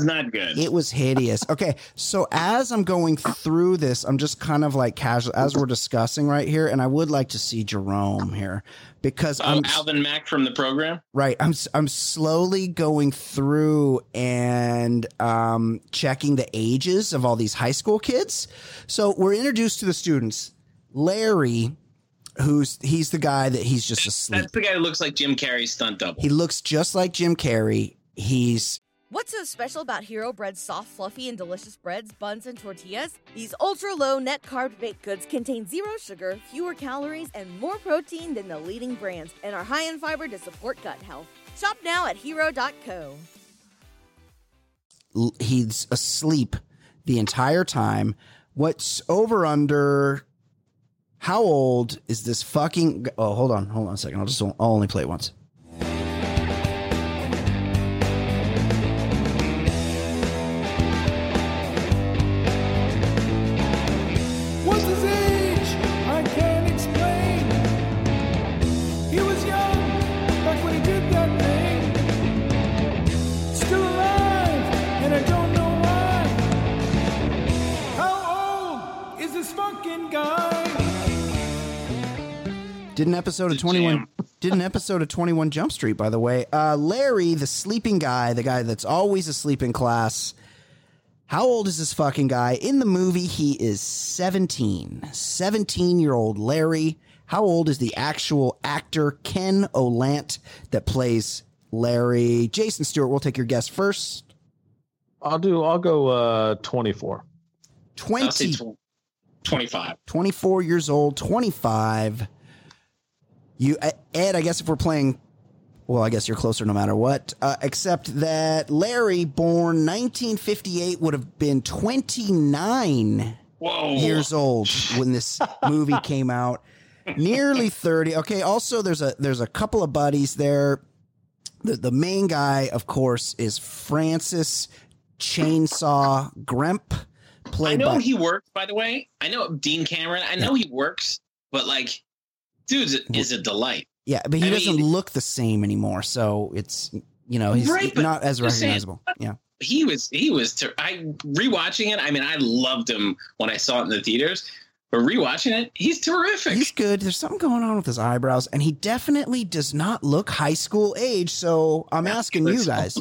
not good. It was hideous. Okay, so as I'm going through this, I'm just kind of like casual as we're discussing right here, and I would like to see Jerome here because I'm Alvin Mack from the program. Right. I'm slowly going through and checking the ages of all these high school kids. So we're introduced to the students. Larry. He's the guy that he's just asleep. That's the guy who looks like Jim Carrey's stunt double. He looks just like Jim Carrey. What's so special about Hero Bread's soft, fluffy, and delicious breads, buns, and tortillas? These ultra-low net-carb baked goods contain zero sugar, fewer calories, and more protein than the leading brands, and are high in fiber to support gut health. Shop now at Hero.co. He's asleep the entire time. What's over under... How old is this fucking... Oh, hold on a second. I'll only play it once. What's his age? I can't explain. He was young back when he did that thing. Still alive, and I don't know why. How old is this fucking guy? Did an episode of 21 Jump Street, by the way. Larry, the sleeping guy, the guy that's always asleep in class. How old is this fucking guy? In the movie, he is 17. 17-year-old Larry. How old is the actual actor, Ken Olant, that plays Larry? Jason Stewart, we'll take your guess first. I'll go 24. 25. 24 years old, 25. You, Ed, I guess if we're playing, well, I guess you're closer no matter what, except that Larry, born 1958, would have been 29 years old when this movie came out. Nearly 30. Okay. Also, there's a couple of buddies there. The main guy, of course, is Francis Chainsaw Gremp. He works, by the way. I know Dean Cameron. He works, but like. Dude is a delight. Yeah, but he doesn't look the same anymore. So it's, he's not as recognizable. Yeah, I rewatching it. I mean, I loved him when I saw it in the theaters, but rewatching it, he's terrific. He's good. There's something going on with his eyebrows, and he definitely does not look high school age. So I'm asking you guys,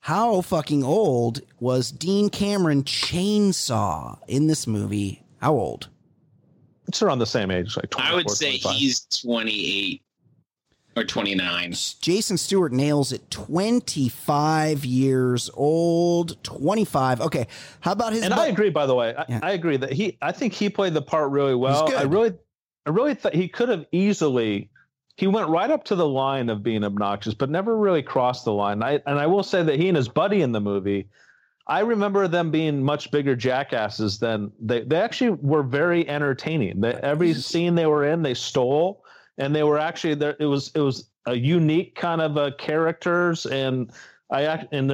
how fucking old was Dean Cameron Chainsaw in this movie? How old? It's around the same age, like 24, I would say 25. He's 28. Or 29. Jason Stewart nails it. 25 years old. 25. Okay. How about his... And I agree, by the way. I agree that I think he played the part really well. I really thought he could have easily... He went right up to the line of being obnoxious, but never really crossed the line. And I will say that he and his buddy in the movie, I remember them being much bigger jackasses than they actually were very entertaining. Every scene they were in, they stole, and they were actually there. It was a unique kind of characters, and they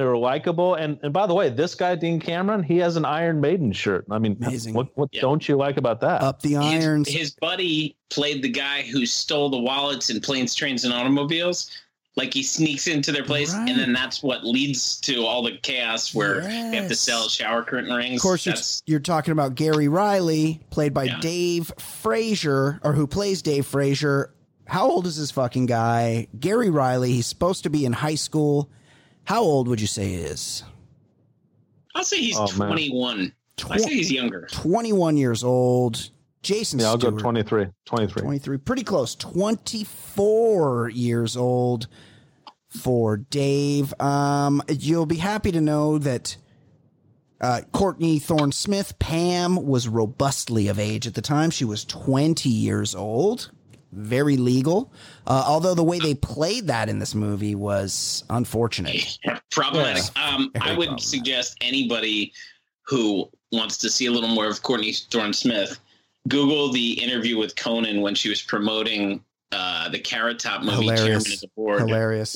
were likable. And by the way, this guy, Dean Cameron, he has an Iron Maiden shirt. I mean, amazing. What don't you like about that? Up the irons. His buddy played the guy who stole the wallets in Planes, Trains, and Automobiles. Like, he sneaks into their place, right. And then that's what leads to all the chaos where they have to sell shower curtain rings. Of course, you're talking about Gary Riley, played by Dave Frazier, or who plays Dave Frazier. How old is this fucking guy? Gary Riley, he's supposed to be in high school. How old would you say he is? I'll say he's 21. I say he's younger. 21 years old. Jason Stewart. I'll go 23. 23. Pretty close. 24 years old for Dave. You'll be happy to know that Courtney Thorne-Smith, Pam, was robustly of age at the time. She was 20 years old. Very legal. Although the way they played that in this movie was unfortunate. Problematic. I would suggest anybody who wants to see a little more of Courtney Thorne-Smith, Google the interview with Conan when she was promoting the Carrot Top movie, Chairman of the Board. Hilarious.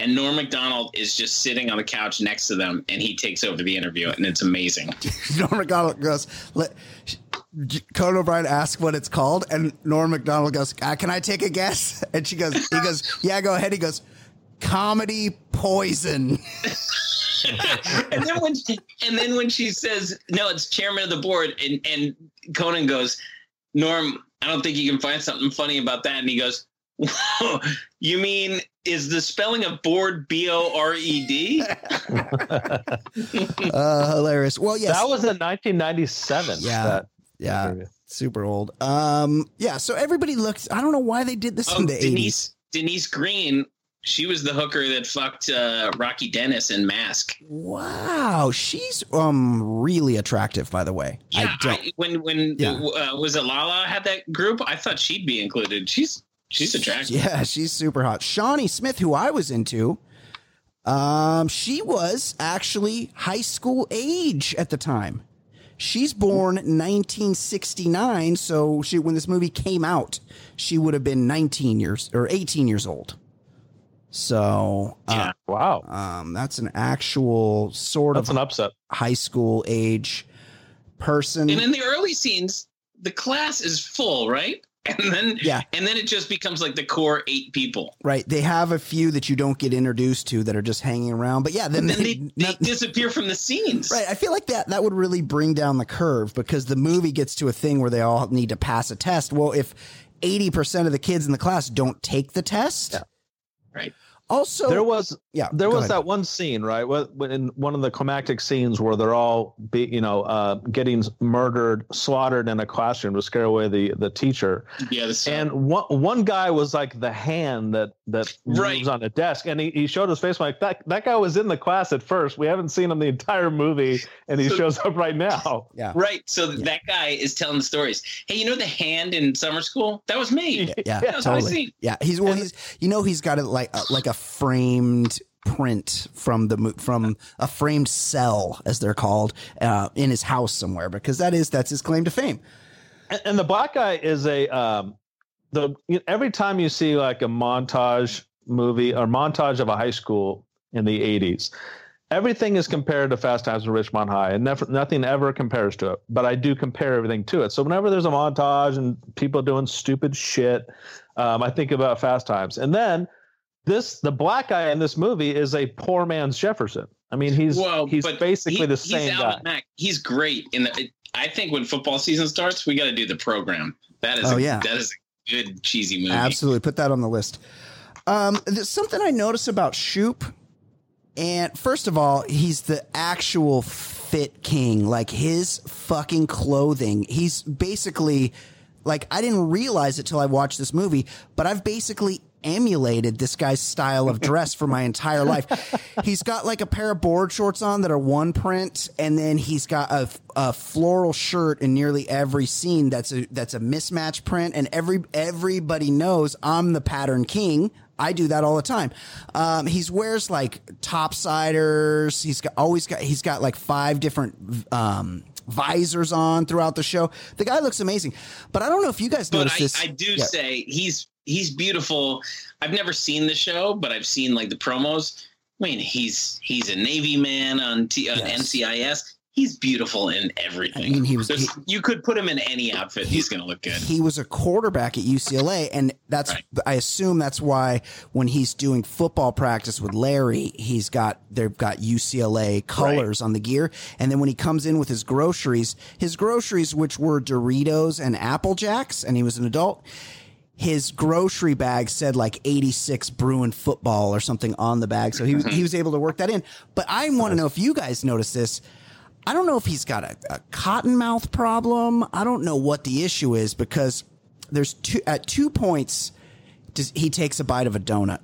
And Norm Macdonald is just sitting on the couch next to them, and he takes over the interview, and it's amazing. Norm Macdonald goes... Conan O'Brien asks what it's called, and Norm Macdonald goes, "Can I take a guess?" And she goes, "He goes, yeah, go ahead." He goes, "Comedy poison." and then when she says, "No, it's Chairman of the Board," and Conan goes, "Norm, I don't think you can find something funny about that." And he goes, "Whoa, you mean is the spelling of board B-O-R-E-D?" Hilarious. Well, yes, that was in 1997. Yeah. Yeah, super old. So everybody looks. I don't know why they did this in the 80s. Denise Green, she was the hooker that fucked Rocky Dennis in Mask. Wow, she's really attractive, by the way. Yeah, was it Lala had that group? I thought she'd be included. She's attractive. Yeah, she's super hot. Shawnee Smith, who I was into, she was actually high school age at the time. She's born 1969, so when this movie came out, she would have been 19 years or 18 years old. So, wow, that's an actual an upset high school age person. And in the early scenes, the class is full, right? And then it just becomes like the core 8 people. Right. They have a few that you don't get introduced to that are just hanging around. But yeah, then they disappear from the scenes. Right. I feel like that would really bring down the curve because the movie gets to a thing where they all need to pass a test. Well, if 80% of the kids in the class don't take the test. Yeah. Right. Also, there was that one scene, right? In one of the climactic scenes where they're all getting murdered, slaughtered in a classroom to scare away the teacher. Yeah, and one guy was like the hand that moves on the desk, and he showed his face. I'm like that guy was in the class at first. We haven't seen him the entire movie, and he shows up right now. Yeah, right. So that guy is telling stories. Hey, you know the hand in Summer School? That was me. Yeah, that was totally. My scene. Yeah, he's got it like a framed print from a framed cell, as they're called, in his house somewhere, because that's his claim to fame. And the black guy is every time you see like a montage movie or montage of a high school in the 80s, everything is compared to Fast Times at Richmond High, and nothing ever compares to it. But I do compare everything to it. So whenever there's a montage and people doing stupid shit, I think about Fast Times. And then the black guy in this movie is a poor man's Jefferson. I mean, he's basically the same guy. He's great. I think when football season starts, we got to do the program. That is a good cheesy movie. Absolutely. Put that on the list. There's something I noticed about Shoop. And first of all, he's the actual fit king, like his fucking clothing. He's basically like, I didn't realize it till I watched this movie, but I've basically emulated this guy's style of dress for my entire life. He's got like a pair of board shorts on that are one print, and then he's got a floral shirt in nearly every scene that's a mismatch print, and everybody knows I'm the pattern king. I do that all the time. He's wears like topsiders. He's got like 5 different visors on throughout the show. The guy looks amazing. But I don't know if you guys noticed this. I do say he's beautiful. I've never seen the show, but I've seen like the promos. I mean, he's a Navy man on NCIS. He's beautiful in everything. I mean, you could put him in any outfit. He's going to look good. He was a quarterback at UCLA, and that's right. I assume that's why when he's doing football practice with Larry, they've got UCLA colors on the gear. And then when he comes in with his groceries, which were Doritos and Apple Jacks, and he was an adult, his grocery bag said like 86 Bruin football or something on the bag. So he was able to work that in. But I want to know if you guys noticed this. I don't know if he's got a cottonmouth problem. I don't know what the issue is, because there's at two points he takes a bite of a donut,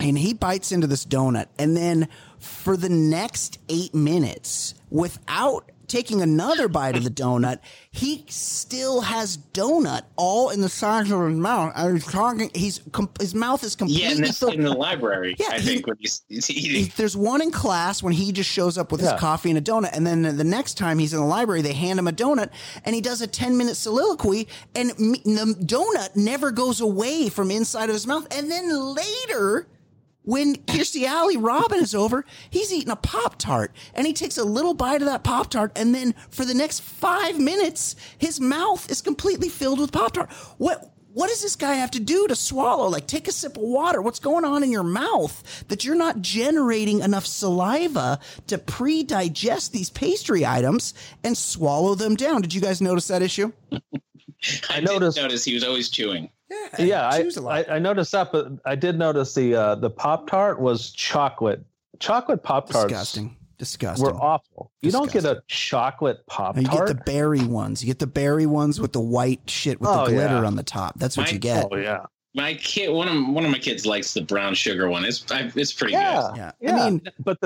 and he bites into this donut, and then for the next 8 minutes, without taking another bite of the donut, he still has donut all in the sides of his mouth. I was talking. His mouth is completely filled. In the library. Yeah, I think when he's eating. There's one in class when he just shows up with his coffee and a donut, and then the next time he's in the library, they hand him a donut, and he does a 10-minute soliloquy, and the donut never goes away from inside of his mouth. And then later, when Kirstie Alley Robin is over, he's eating a Pop-Tart, and he takes a little bite of that Pop-Tart, and then for the next 5 minutes, his mouth is completely filled with Pop-Tart. What does this guy have to do to swallow? Like, take a sip of water. What's going on in your mouth that you're not generating enough saliva to pre-digest these pastry items and swallow them down? Did you guys notice that issue? I noticed he was always chewing. Yeah, I noticed that, but I did notice the Pop-Tart was chocolate. Chocolate Pop-Tarts. Disgusting. Were awful. You don't get a chocolate Pop-Tart. No, you get the berry ones. You get the berry ones with the white shit with the glitter on the top. That's what you get. Oh, yeah. My kid, one of my kids likes the brown sugar one. It's pretty good. Yeah. I mean, but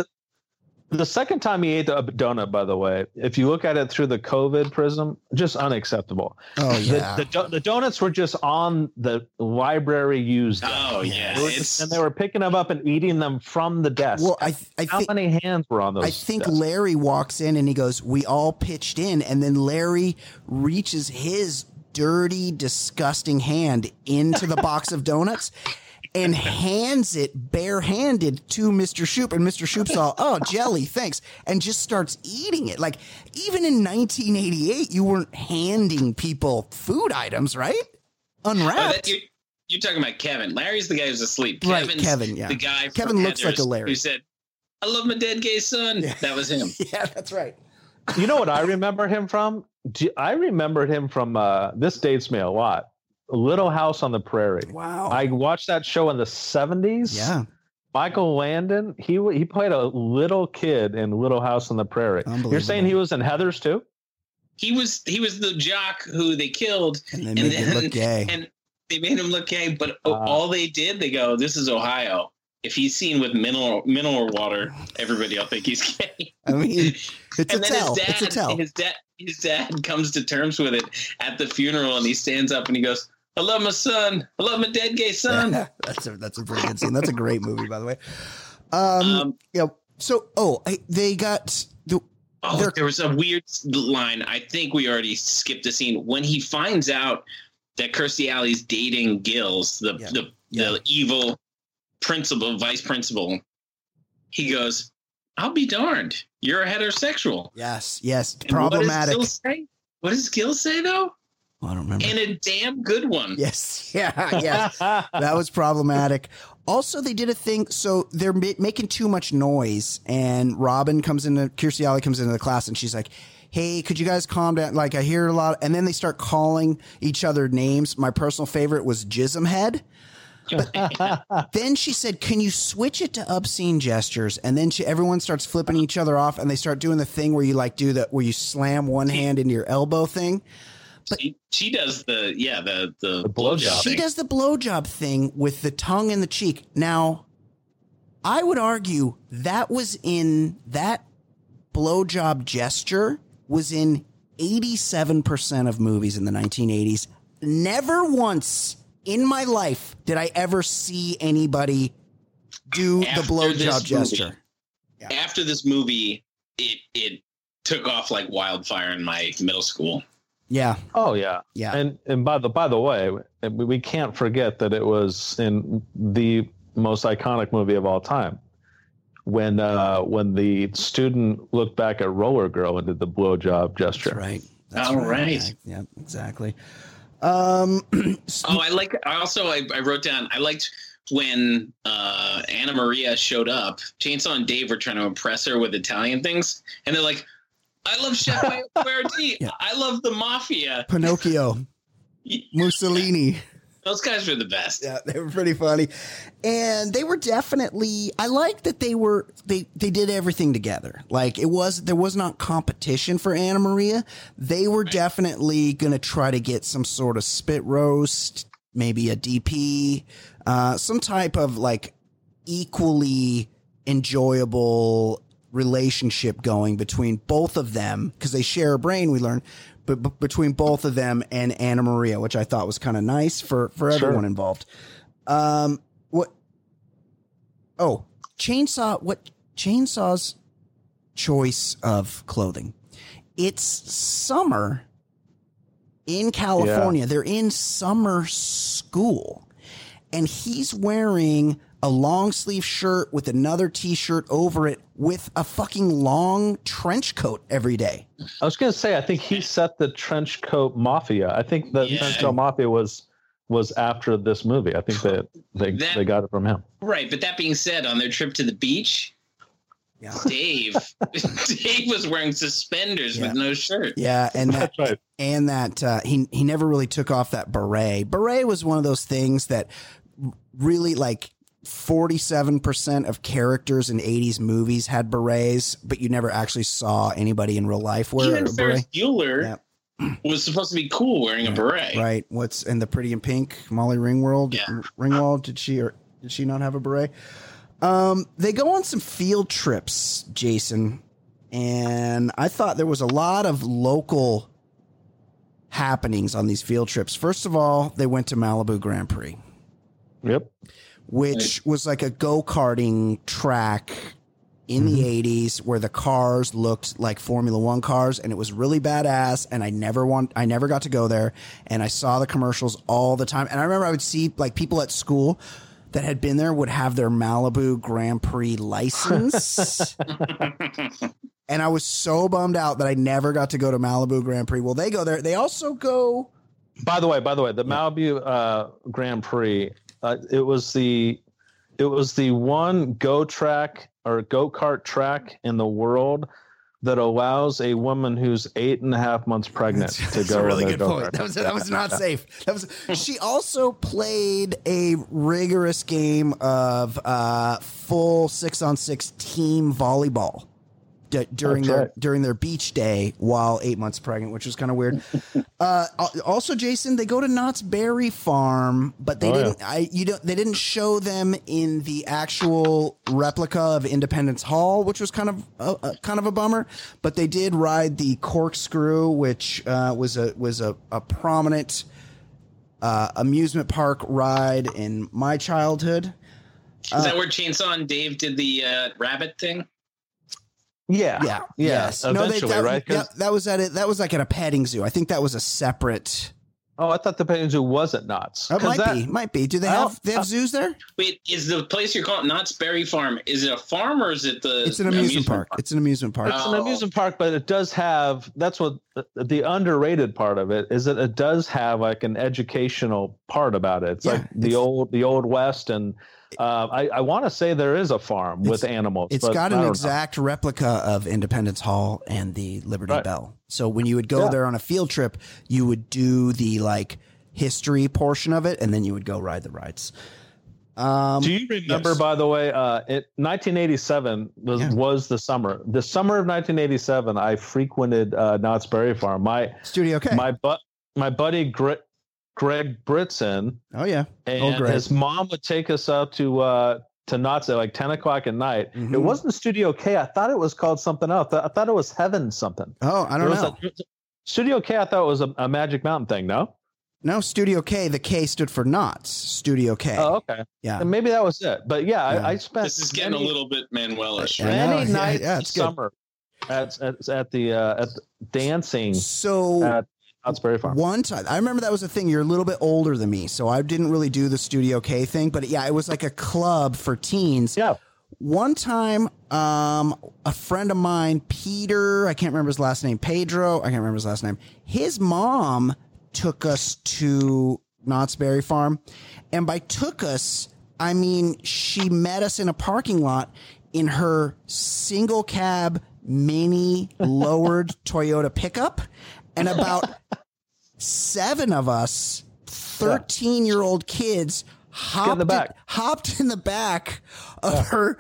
the second time he ate a donut, by the way, if you look at it through the COVID prism, just unacceptable. Oh, yeah. The donuts were just on the library used. Oh, yeah. And they were picking them up and eating them from the desk. Well, How many hands were on those? I think desks? Larry walks in and he goes, "We all pitched in." And then Larry reaches his dirty, disgusting hand into the box of donuts and hands it barehanded to Mr. Shoop. And Mr. Shoop's all, "Oh, jelly, thanks," and just starts eating it. Like, even in 1988, you weren't handing people food items, right? Unwrapped. You're talking about Kevin. Larry's the guy who's asleep. Kevin's the guy. Kevin looks like a Larry. Who said, "I love my dead gay son." Yeah. That was him. Yeah, that's right. You know what I remember him from? I remembered him from, this dates me a lot, Little House on the Prairie. Wow. I watched that show in the 70s. Yeah. Michael Landon, he played a little kid in Little House on the Prairie. You're saying he was in Heathers too? He was the jock who they killed, and they made him look gay. And they made him look gay, but all they did, they go, "This is Ohio. If he's seen with mineral water, everybody will think he's gay." I mean, it's a tell. His dad comes to terms with it at the funeral, and he stands up and he goes, "I love my son. I love my dead gay son." Yeah, that's a pretty good scene. That's a great movie, by the way. Yeah. So, there was a weird line. I think we already skipped the scene when he finds out that Kirstie Alley's dating Gills, the evil principal, vice principal. He goes, "I'll be darned. You're a heterosexual." Yes. And problematic. What does Gil say, though? Well, I don't remember. And a damn good one. Yes. Yeah. Yes. That was problematic. Also, they did a thing. So they're making too much noise. And Kirstie Alley comes into the class, and she's like, "Hey, could you guys calm down? Like, I hear a lot." And then they start calling each other names. My personal favorite was Jism Head. But then she said, "Can you switch it to obscene gestures?" And then everyone starts flipping each other off, and they start doing the thing where you slam one hand into your elbow thing. But she does the blowjob. She does the blowjob thing with the tongue and the cheek. Now, I would argue that was in that blowjob gesture was in 87% of movies in the 1980s. Never once in my life did I ever see anybody do the blowjob gesture. Yeah. After this movie, it took off like wildfire in my middle school. Yeah. Oh yeah. Yeah. And by the way, we can't forget that it was in the most iconic movie of all time. When the student looked back at Roller Girl and did the blowjob gesture. That's right. That's all right. Yeah, exactly. I wrote down, I liked when Anna Maria showed up. Chainsaw and Dave were trying to impress her with Italian things, and they're like, I love Chef Verdi. Yeah. I love the mafia. Pinocchio. Mussolini. Those guys were the best. Yeah, they were pretty funny. And they were definitely, I liked that they did everything together. Like there was not competition for Anna Maria. They were definitely going to try to get some sort of spit roast, maybe a DP, some type of like equally enjoyable relationship going between both of them, because they share a brain, we learn, but between both of them and Anna Maria, which I thought was kind of nice for everyone involved. Chainsaw's choice of clothing. It's summer in California. Yeah. They're in summer school, and he's wearing a long sleeve shirt with another t-shirt over it with a fucking long trench coat every day. I was going to say, I think he set the trench coat mafia. I think the trench coat mafia was after this movie. I think they got it from him. Right. But that being said, on their trip to the beach, Dave was wearing suspenders with no shirt. Yeah. And that, right. And that he never really took off that beret. Beret was one of those things that really, like, 47% of characters in 80s movies had berets, but you never actually saw anybody in real life wear a beret. Ferris Bueller was supposed to be cool wearing a beret. Right. What's in the Pretty in Pink, Molly Ringwald? Yeah. Ringwald, did she not have a beret? They go on some field trips, Jason, and I thought there was a lot of local happenings on these field trips. First of all, they went to Malibu Grand Prix. Yep. Which was like a go-karting track in the 80s where the cars looked like Formula One cars, and it was really badass. And I never got to go there, and I saw the commercials all the time. And I remember I would see like people at school that had been there would have their Malibu Grand Prix license. And I was so bummed out that I never got to go to Malibu Grand Prix. Well, they go there. They also go. By the way, the Malibu Grand Prix. It was the one go-kart track in the world that allows a woman who's 8.5 months pregnant to go. Really good point. That was not safe. She also played a rigorous game of full 6-on-6 team volleyball during their beach day while 8 months pregnant, which was kind of weird. Also, Jason, they go to Knott's Berry Farm, but they didn't show them in the actual replica of Independence Hall, which was kind of a bummer. But they did ride the corkscrew, which was a prominent amusement park ride in my childhood. Is that where Chainsaw and Dave did the rabbit thing? Yeah. Yes. Eventually, right? That was at it. That was like at a petting zoo. I think that was a separate. Oh, I thought the petting zoo was at Knott's. It might be. Do they have zoos there? Wait, is the place you're calling Knott's Berry Farm? Is it a farm or is it the? It's an amusement park. It's an amusement park. It's an amusement park, but it does have. That's what the underrated part of it is. That it does have like an educational part about it. It's like the old West and. I want to say there is a farm with animals. It's got an exact replica of Independence Hall and the Liberty Bell. So when you would go there on a field trip, you would do the like history portion of it, and then you would go ride the rides. Do you remember, by the way, 1987 was the summer. The summer of 1987, I frequented Knott's Berry Farm. My Studio K. My butt. my buddy Greg Britson. Oh yeah. And his mom would take us out to Knott's at like 10 o'clock at night. Mm-hmm. It wasn't Studio K. I thought it was called something else. I thought it was Heaven something. Oh, I don't know. Studio K, I thought it was a Magic Mountain thing, no? No, Studio K, the K stood for Knott's. Studio K. Oh, okay. Yeah. And maybe that was it. But yeah, yeah. I spent... This is getting a little bit Manuelish, right? Many nights summer at the dancing at Knott's Berry Farm. One time, I remember that was a thing. You're a little bit older than me, so I didn't really do the Studio K thing. But yeah, it was like a club for teens. Yeah. One time, a friend of mine, Peter, I can't remember his last name, Pedro, I can't remember his last name. His mom took us to Knott's Berry Farm. And by took us, I mean, she met us in a parking lot in her single cab mini lowered Toyota pickup. And about 7 of us, 13-year-old kids, hopped in the back of her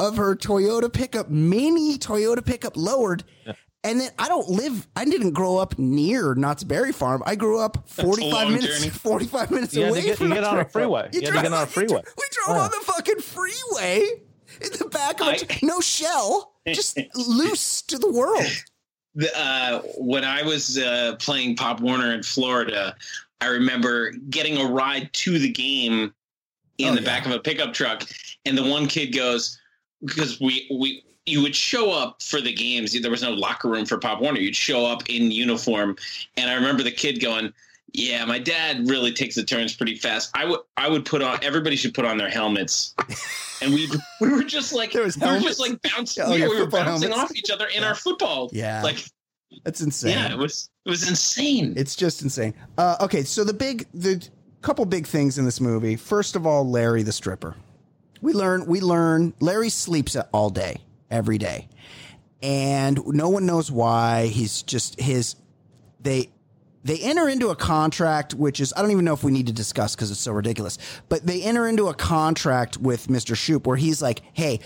Toyota pickup, mini Toyota pickup lowered. Yeah. And then I didn't grow up near Knott's Berry Farm. I grew up 45 minutes away from Knott's Berry Farm. You had to get on a freeway. We drove on the fucking freeway in the back of no shell, just loose to the world. When I was playing Pop Warner in Florida, I remember getting a ride to the game in the back of a pickup truck. And the one kid goes, because you would show up for the games. There was no locker room for Pop Warner. You'd show up in uniform. And I remember the kid going, yeah, my dad really takes the turns pretty fast. Everybody should put on their helmets. And we were just like, bouncing. We were bouncing helmets off each other in our football. Yeah. Like, that's insane. Yeah, it was insane. It's just insane. Okay, so the couple big things in this movie. First of all, Larry the stripper. We learn Larry sleeps all day, every day, and no one knows why. He's just they enter into a contract, which is, I don't even know if we need to discuss because it's so ridiculous. But they enter into a contract with Mr. Shoop where he's like, hey,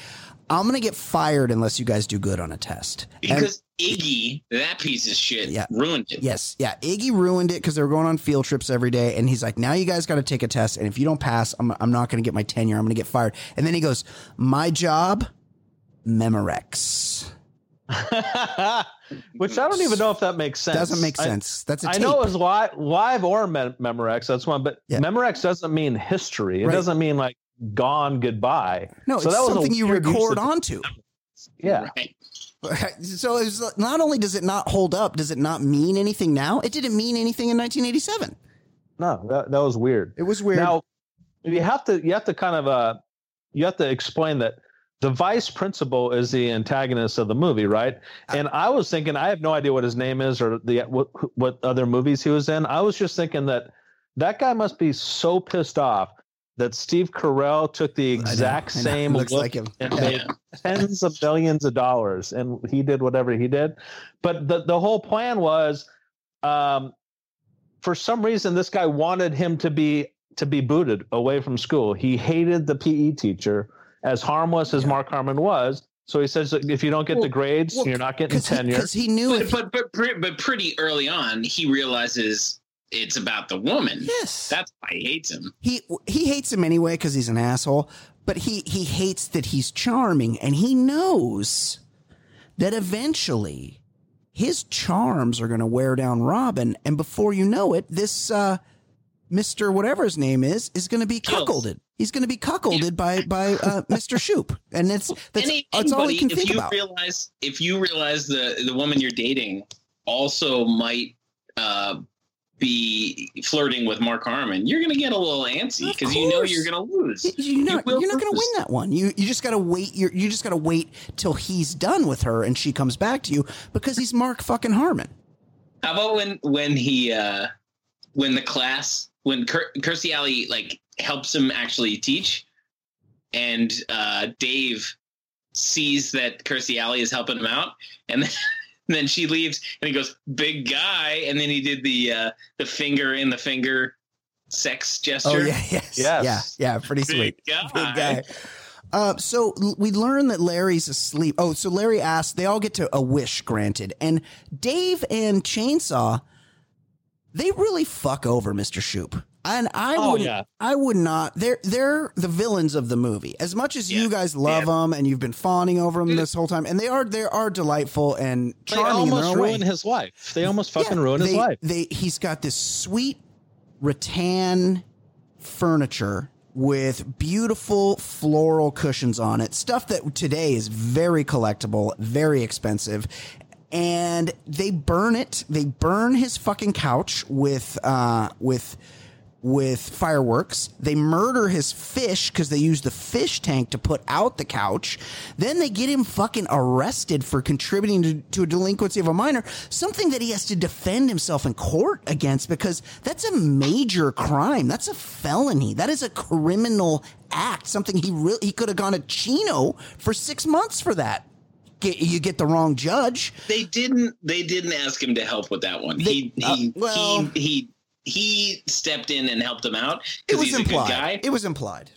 I'm going to get fired unless you guys do good on a test. Because Iggy, that piece of shit, ruined it. Yes. Yeah. Iggy ruined it because they were going on field trips every day. And he's like, now you guys got to take a test. And if you don't pass, I'm not going to get my tenure. I'm going to get fired. And then he goes, my job, Memorex. Which I don't even know if that makes sense. Doesn't make sense. That's a tape. I know it was live or Memorex. That's one. But Memorex doesn't mean history. It doesn't mean like gone goodbye. No, so it's something you record onto. Yeah. Right. So it's not only does it not hold up, does it not mean anything now? It didn't mean anything in 1987. No, that was weird. It was weird. Now you have to kind of you have to explain that the vice principal is the antagonist of the movie, right? And I was thinking, I have no idea what his name is or what other movies he was in. I was just thinking that guy must be so pissed off that Steve Carell took the exact same look like him and made tens of billions of dollars, and he did whatever he did. But the whole plan was, for some reason, this guy wanted him to be booted away from school. He hated the PE teacher, as harmless as Mark Harmon was. So he says, if you don't get the grades, you're not getting tenure. Because he knew it. But pretty early on, he realizes it's about the woman. Yes. That's why he hates him. He hates him anyway because he's an asshole, but he hates that he's charming, and he knows that eventually his charms are going to wear down Robin, and before you know it, this Mr. whatever his name is going to be cuckolded. He's going to be cuckolded by Mr. Shoop, and that's all he can think about. If you realize the woman you're dating also might be flirting with Mark Harmon, you're going to get a little antsy because you know you're going to lose. You're not going to win that one. You just got to wait. You just got to wait till he's done with her and she comes back to you because he's Mark fucking Harmon. How about when Kirstie Alley like helps him actually teach, and Dave sees that Kirstie Alley is helping him out, and then. And then she leaves, and he goes, big guy. And then he did the finger in the finger sex gesture. Oh, yeah, yes. Yeah, pretty sweet. Big guy. So we learn that Larry's asleep. Oh, so Larry asks, they all get to a wish granted. And Dave and Chainsaw they really fuck over Mr. Shoop. And I would not. They're the villains of the movie. As much as you guys love them and you've been fawning over them this whole time, and they are delightful and charming. They almost ruin his life. They almost fucking ruin his life. He's got this sweet rattan furniture with beautiful floral cushions on it, stuff that today is very collectible, very expensive. And they burn it. They burn his fucking couch with fireworks. They murder his fish because they use the fish tank to put out the couch. Then they get him fucking arrested for contributing to a delinquency of a minor, something that he has to defend himself in court against because that's a major crime. That's a felony. That is a criminal act, something he could have gone to Chino for 6 months for that. You get the wrong judge. They didn't ask him to help with that one. He stepped in and helped him out because he's implied. A good guy. It was implied.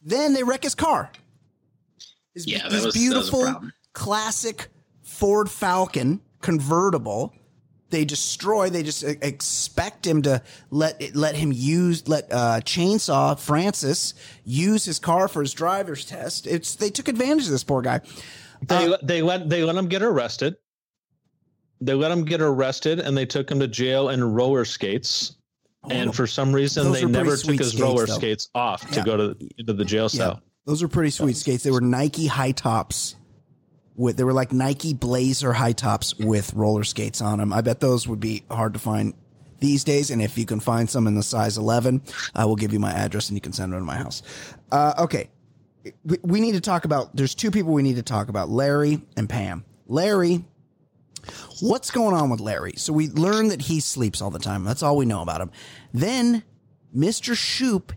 Then they wreck his car. His beautiful classic Ford Falcon convertible. They destroy. They just expect him to let Chainsaw Francis use his car for his driver's test. They took advantage of this poor guy. They let him get arrested. They let him get arrested, and they took him to jail in roller skates. Oh, and for some reason, they never took his roller skates off to go into the jail cell. Those were pretty sweet skates. They were Nike high tops. They were like Nike Blazer high tops with roller skates on them. I bet those would be hard to find these days. And if you can find some in the size 11, I will give you my address and you can send them to my house. Okay. We need to talk about, there's two people we need to talk about, Larry and Pam. Larry, what's going on with Larry? So we learn that he sleeps all the time. That's all we know about him. Then Mr. Shoop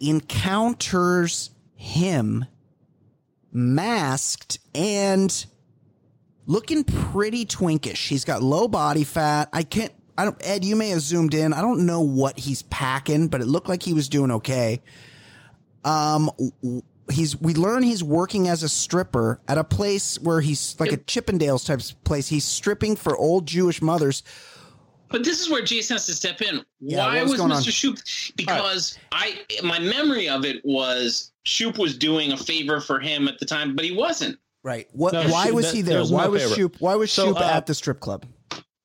encounters him masked and looking pretty twinkish. He's got low body fat. Ed, you may have zoomed in. I don't know what he's packing, but it looked like he was doing okay. We learn he's working as a stripper at a place where he's like a Chippendales type place. He's stripping for old Jewish mothers. But this is where Jason has to step in. Yeah, why was Mr. Shoop? Because my memory of it was Shoop was doing a favor for him at the time, but he wasn't. Right. Why was he there? Why was Shoop at the strip club?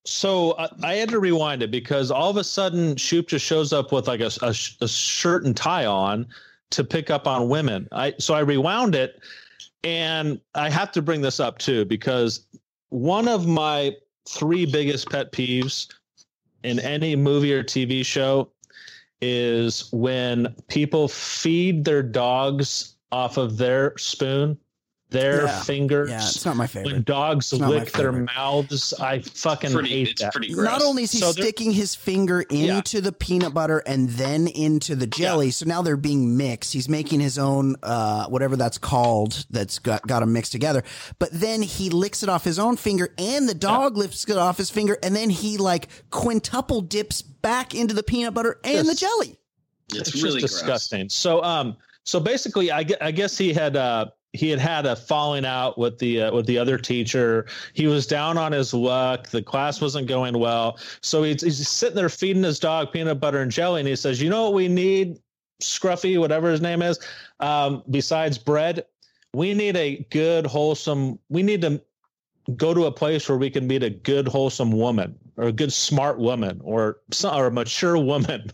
So I had to rewind it because all of a sudden Shoop just shows up with like a shirt and tie on to pick up on women. So I rewound it, and I have to bring this up too because one of my three biggest pet peeves in any movie or TV show is when people feed their dogs off of their spoon, their fingers. Yeah, it's not my favorite. When dogs lick their mouths, I fucking hate that. Pretty gross. Not only is he sticking his finger into the peanut butter and then into the jelly, so now they're being mixed. He's making his own, whatever that's called, that's got them mixed together. But then he licks it off his own finger, and the dog lifts it off his finger, and then he like quintuple dips back into the peanut butter and the jelly. It's really just disgusting. Gross. So basically, I guess he had. He had a falling out with the other teacher. He was down on his luck. The class wasn't going well. So he's sitting there feeding his dog peanut butter and jelly. And he says, you know what we need, Scruffy, whatever his name is, besides bread? We need a good, wholesome – we need to go to a place where we can meet a good, wholesome woman or a good, smart woman or a mature woman.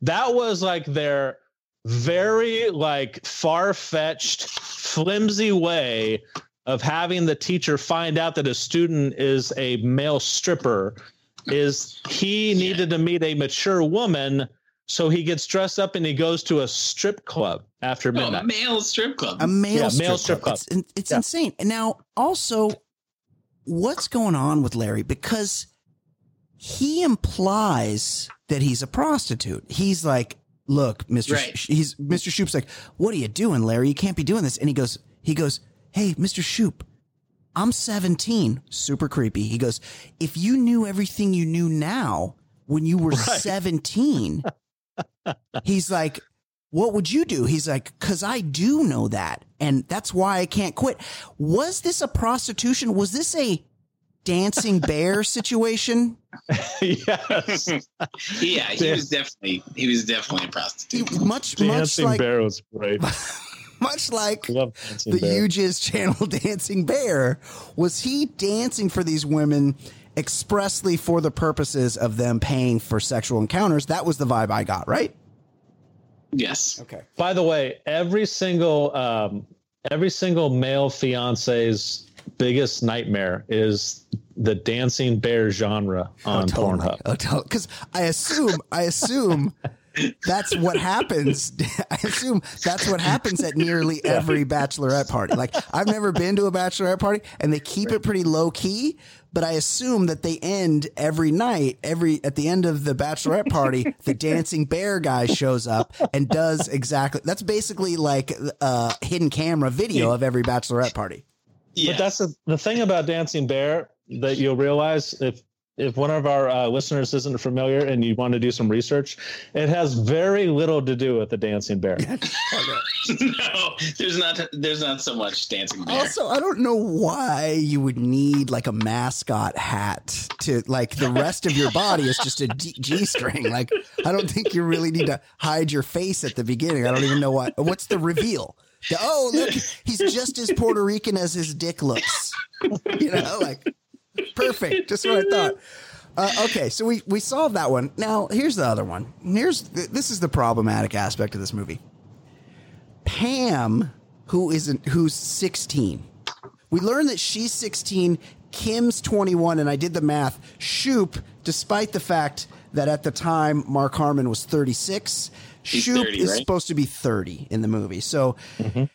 That was like their – very like far-fetched, flimsy way of having the teacher find out that a student is a male stripper is he needed to meet a mature woman. So he gets dressed up and he goes to a strip club after midnight. A male strip club. A male strip club. It's insane. And now also what's going on with Larry? Because he implies that he's a prostitute. He's like, look, Mr. Right. Mr. Shoop's like, what are you doing, Larry? You can't be doing this. And he goes, hey, Mr. Shoop, I'm 17. Super creepy. He goes, if you knew everything you knew now when you were 17, he's like, what would you do? He's like, because I do know that. And that's why I can't quit. Was this a prostitution? Was this a dancing bear situation? Yes. Yeah, he was definitely a prostitute. Much like Barrel Spray. Much like the UJ's channel Dancing Bear, was he dancing for these women expressly for the purposes of them paying for sexual encounters? That was the vibe I got, right? Yes. Okay. By the way, every single male fiance's biggest nightmare is the Dancing Bear genre on Pornhub. Because I assume that's what happens. I assume that's what happens at nearly every bachelorette party. Like, I've never been to a bachelorette party, and they keep it pretty low key. But I assume that they end every night, at the end of the bachelorette party, the Dancing Bear guy shows up and does exactly. That's basically like a hidden camera video of every bachelorette party. Yeah. But that's the thing about Dancing Bear that you'll realize if one of our listeners isn't familiar and you want to do some research, it has very little to do with the Dancing Bear. No, there's not so much Dancing Bear. Also, I don't know why you would need like a mascot hat to, like, the rest of your body is just a G-string. Like, I don't think you really need to hide your face at the beginning. I don't even know why. What's the reveal? Oh, look, he's just as Puerto Rican as his dick looks. You know, like, perfect. Just what I thought. Okay, so we solved that one. Now, here's the other one. This is the problematic aspect of this movie. Pam, who's 16. We learn that she's 16, Kim's 21, and I did the math. Shoop, despite the fact that at the time Mark Harmon was 36, Shoop is supposed to be 30 in the movie. So Pam,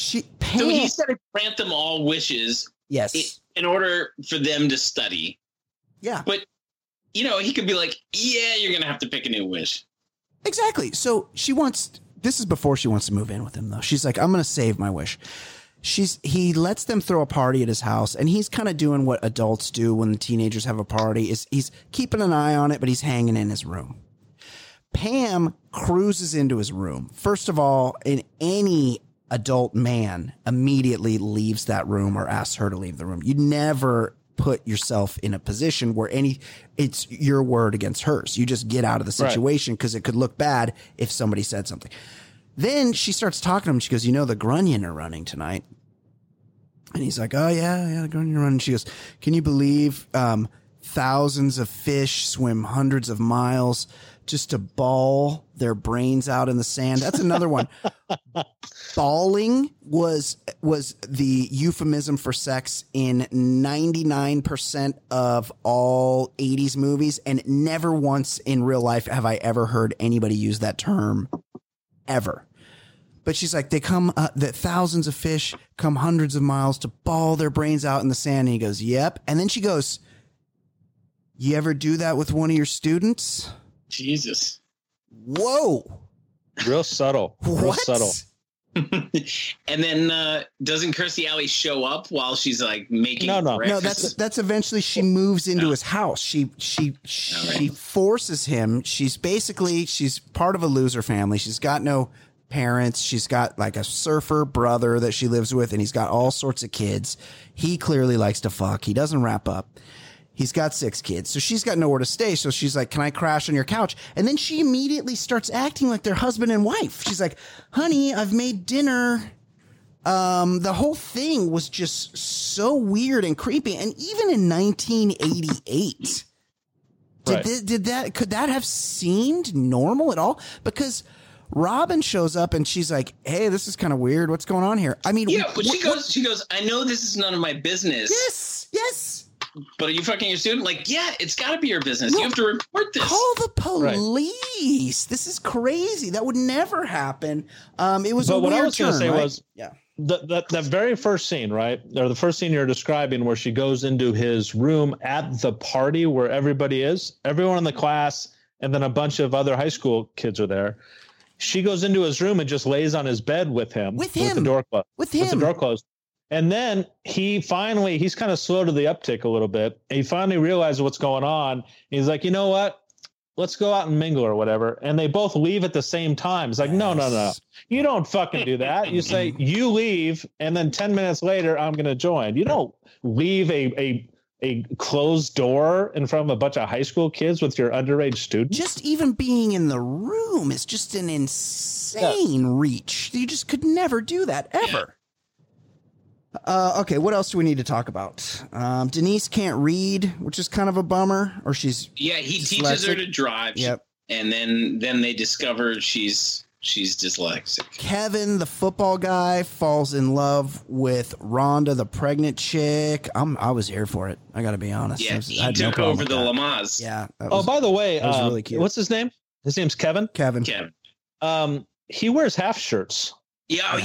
he's got to grant them all wishes. Yes. In order for them to study. Yeah. But, you know, he could be like, yeah, you're going to have to pick a new wish. Exactly. So this is before she wants to move in with him, though. She's like, I'm going to save my wish. He lets them throw a party at his house, and he's kind of doing what adults do when the teenagers have a party. He's keeping an eye on it, but he's hanging in his room. Pam cruises into his room. First of all, in any adult man immediately leaves that room or asks her to leave the room. You never put yourself in a position where it's your word against hers. You just get out of the situation because it could look bad if somebody said something. Then she starts talking to him. She goes, you know, the Grunion are running tonight. And he's like, oh, yeah, the Grunion are running. She goes, can you believe thousands of fish swim hundreds of miles just to bawl their brains out in the sand? That's another one. Bawling was the euphemism for sex in 99% of all 80s movies. And never once in real life have I ever heard anybody use that term ever. But she's like, that thousands of fish come hundreds of miles to bawl their brains out in the sand. And he goes, yep. And then she goes, you ever do that with one of your students? Jesus. Whoa. Real subtle. Real subtle. And then doesn't Kirstie Alley show up while she's like making breakfast? No, that's eventually she moves into his house. She forces him. She's part of a loser family. She's got no parents. She's got like a surfer brother that she lives with, and he's got all sorts of kids. He clearly likes to fuck. He doesn't wrap up. He's got 6 kids, so she's got nowhere to stay. So she's like, can I crash on your couch? And then she immediately starts acting like they're husband and wife. She's like, honey, I've made dinner. The whole thing was just so weird and creepy. And even in 1988, could that have seemed normal at all? Because Robin shows up and she's like, hey, this is kind of weird. What's going on here? I mean, she goes, I know this is none of my business. Yes. But are you fucking your student? Like, yeah, it's got to be your business. Look, you have to report this. Call the police. Right. This is crazy. That would never happen. It was but a weird what I was going to say right? was yeah. the very first scene, right? Or the first scene you're describing where she goes into his room at the party where everybody is. Everyone in the class and then a bunch of other high school kids are there. She goes into his room and just lays on his bed with him. With the door closed. With the door closed. And then he's kind of slow to the uptick a little bit. And he finally realizes what's going on. He's like, you know what? Let's go out and mingle or whatever. And they both leave at the same time. It's like, no. You don't fucking do that. You say you leave. And then 10 minutes later, I'm going to join. You don't leave a a closed door in front of a bunch of high school kids with your underage students. Just even being in the room is just an insane reach. You just could never do that ever. Okay, what else do we need to talk about? Denise can't read, which is kind of a bummer. Or she's he teaches her to drive. Yep. And then they discover she's dyslexic. Kevin, the football guy, falls in love with Rhonda, the pregnant chick. I was here for it. I got to be honest. Yeah, he took over the Lamaze. Yeah. By the way, really cute. What's his name? His name's Kevin. Kevin. He wears half shirts. Yeah,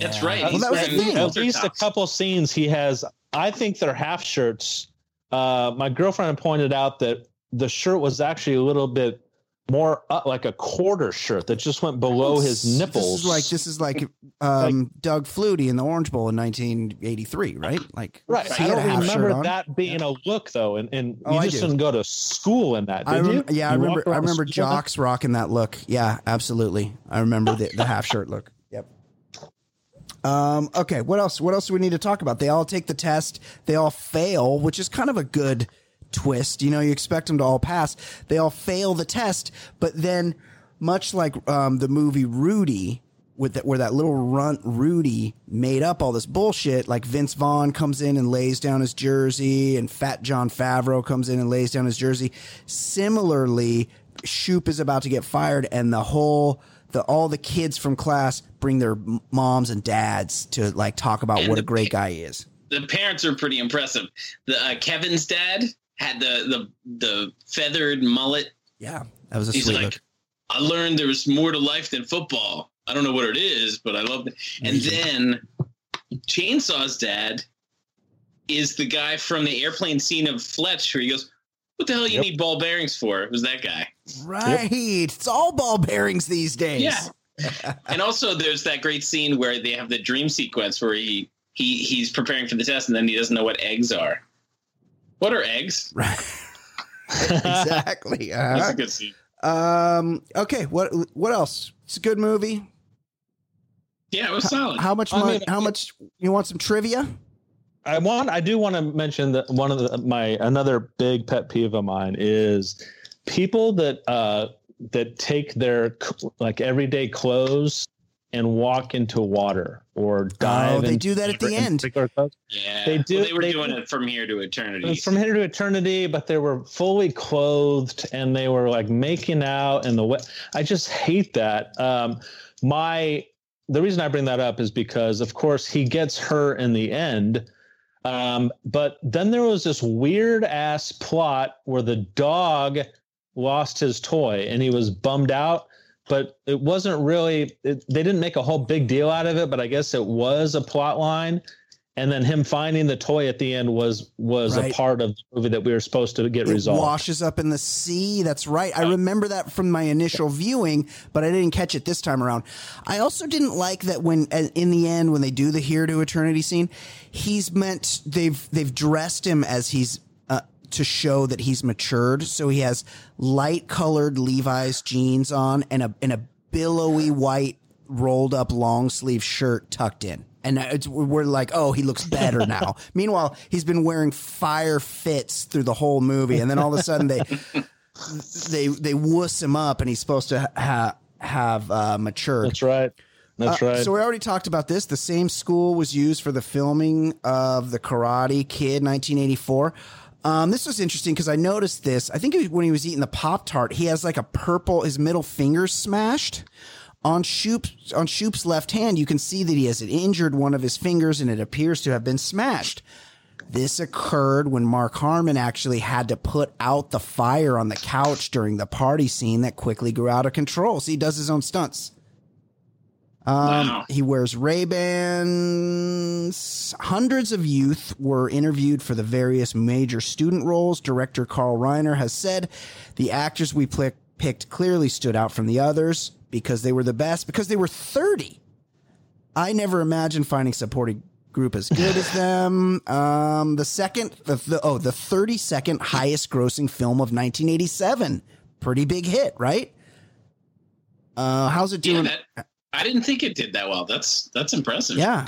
that's right. Well, that was the thing. At least a couple scenes he has. I think they're half shirts. My girlfriend pointed out that the shirt was actually a little bit more like a quarter shirt that just went below his nipples. This is like Doug Flutie in the Orange Bowl in 1983, right? I don't remember that being a look though, and you just didn't go to school in that. Did you? Yeah, I remember jocks rocking that look. Yeah, absolutely. I remember the half shirt look. Yep. Okay. What else do we need to talk about? They all take the test. They all fail, which is kind of a good twist. You know, you expect them to all pass. They all fail the test, but then much like the movie Rudy, where that little runt Rudy made up all this bullshit, like Vince Vaughn comes in and lays down his jersey and Fat John Favreau comes in and lays down his jersey. Similarly, Shoop is about to get fired and all the kids from class bring their moms and dads to like talk about what a great guy he is. The parents are pretty impressive. Kevin's dad had the feathered mullet. Yeah, that was a sweet look. I learned there was more to life than football. I don't know what it is, but I love it. And then Chainsaw's dad is the guy from the airplane scene of Fletch where he goes, what the hell you need ball bearings for? It was that guy. Right. Yep. It's all ball bearings these days. Yeah. And also there's that great scene where they have the dream sequence where he's preparing for the test and then he doesn't know what eggs are. What are eggs? Right. Exactly. That's a good scene. Okay. What else? It's a good movie. Yeah, it was solid. How much? You want some trivia? I do want to mention that another big pet peeve of mine is people that take their like everyday clothes and walk into water or dive. They do that at the end. Yeah, they do. Well, they were doing it from here to eternity. It was from here to eternity, but they were fully clothed and they were like making out in the wet. I just hate that. The reason I bring that up is because, of course, he gets her in the end. But then there was this weird ass plot where the dog lost his toy and he was bummed out. But it wasn't really they didn't make a whole big deal out of it, but I guess it was a plot line. And then him finding the toy at the end was a part of the movie that we were supposed to get resolved. It washes up in the sea. That's right. I remember that from my initial viewing, but I didn't catch it this time around. I also didn't like that when in the end when they do the Here to Eternity scene, they've dressed him as he's to show that he's matured. So he has light colored Levi's jeans on and a billowy white rolled up long sleeve shirt tucked in. And we're like, oh, he looks better now. Meanwhile, he's been wearing fire fits through the whole movie. And then all of a sudden they wuss him up and he's supposed to have matured. That's right. So we already talked about this. The same school was used for the filming of the Karate Kid 1984. This was interesting because I noticed this. I think it was when he was eating the Pop-Tart, he has like a purple, his middle finger smashed. On Shoop's left hand, you can see that he has injured one of his fingers and it appears to have been smashed. This occurred when Mark Harmon actually had to put out the fire on the couch during the party scene that quickly grew out of control. So he does his own stunts. Wow. He wears Ray-Bans. Hundreds of youth were interviewed for the various major student roles. Director Carl Reiner has said the actors we picked clearly stood out from the others because they were the best, because they were 30. I never imagined finding supporting group as good as them. The 32nd highest grossing film of 1987. Pretty big hit, right? How's it doing? Yeah, I didn't think it did that well. That's impressive. Yeah.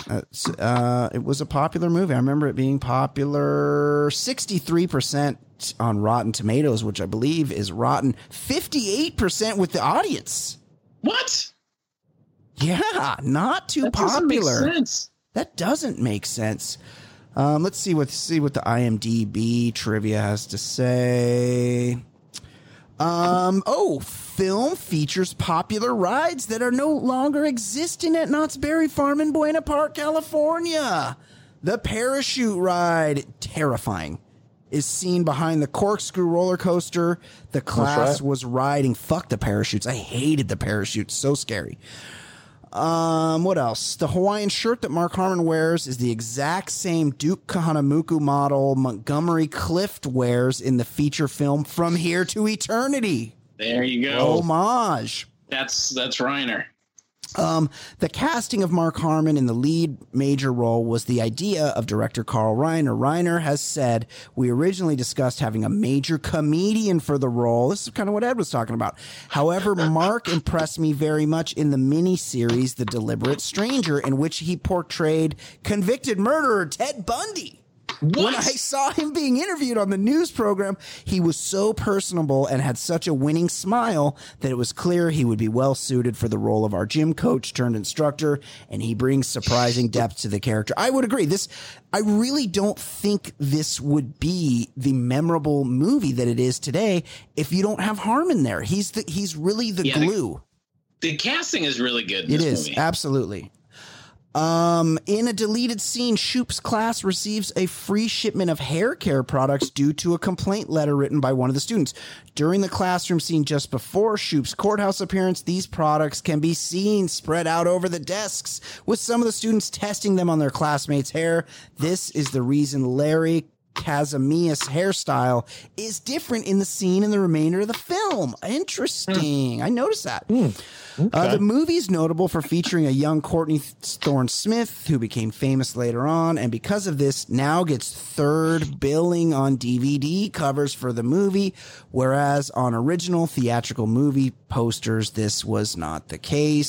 It was a popular movie. I remember it being popular. 63% on Rotten Tomatoes, which I believe is rotten. 58% with the audience. What? Yeah. Not too popular. That doesn't make sense. That doesn't make sense. Let's see what the IMDb trivia has to say. Film features popular rides that are no longer existing at Knott's Berry Farm in Buena Park, California. The parachute ride, terrifying, is seen behind the corkscrew roller coaster. The class was riding. Fuck the parachutes. I hated the parachutes. So scary. What else? The Hawaiian shirt that Mark Harmon wears is the exact same Duke Kahanamoku model Montgomery Clift wears in the feature film From Here to Eternity. There you go. Homage. That's Reiner. The casting of Mark Harmon in the lead major role was the idea of director Carl Reiner. Reiner has said, we originally discussed having a major comedian for the role. This is kind of what Ed was talking about. However, Mark impressed me very much in the miniseries The Deliberate Stranger, in which he portrayed convicted murderer Ted Bundy. What? When I saw him being interviewed on the news program, he was so personable and had such a winning smile that it was clear he would be well suited for the role of our gym coach turned instructor, and he brings surprising depth to the character. I would agree. I really don't think this would be the memorable movie that it is today if you don't have Harmon there. He's really the glue. The casting is really good. It is. Absolutely. In a deleted scene, Shoop's class receives a free shipment of hair care products due to a complaint letter written by one of the students. During the classroom scene just before Shoop's courthouse appearance, these products can be seen spread out over the desks, with some of the students testing them on their classmates' hair. This is the reason Larry Kazamia's hairstyle is different in the scene in the remainder of the film. Interesting. I noticed that. Okay. The movie's notable for featuring a young Courtney Thorne-Smith, who became famous later on, and because of this, now gets third billing on DVD covers for the movie, whereas on original theatrical movie posters, this was not the case.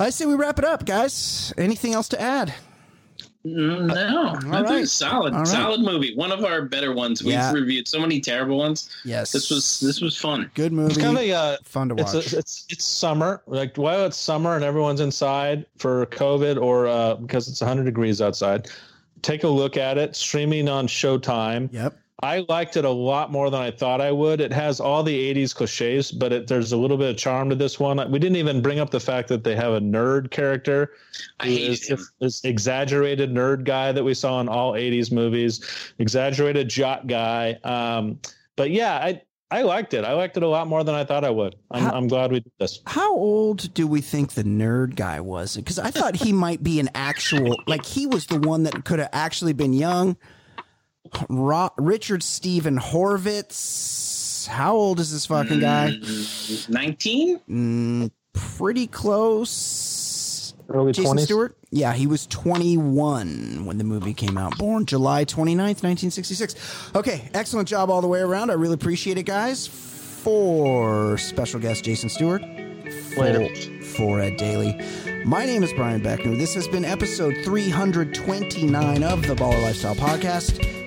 I say we wrap it up, guys. Anything else to add? No, I think it's solid movie. One of our better ones. We've reviewed so many terrible ones. Yes, this was fun. Good movie. It's kind of fun to watch. It's summer. Like while it's summer and everyone's inside for COVID or because it's 100 degrees outside, take a look at it. Streaming on Showtime. Yep. I liked it a lot more than I thought I would. It has all the 80s cliches, but there's a little bit of charm to this one. We didn't even bring up the fact that they have a nerd character. I hate him. This exaggerated nerd guy that we saw in all 80s movies, exaggerated jock guy. But yeah, I liked it. I liked it a lot more than I thought I would. I'm glad we did this. How old do we think the nerd guy was? Because I thought he might be an actual, like he was the one that could have actually been young. Richard Steven Horvitz. How old is this fucking guy? 19? Pretty close. Early Jason 20s. Stewart? Yeah, he was 21 when the movie came out. Born July 29th, 1966. Okay, excellent job all the way around. I really appreciate it, guys. For special guest Jason Stewart. For Ed Daily. My name is Brian Beckner. This has been episode 329 of the Baller Lifestyle Podcast.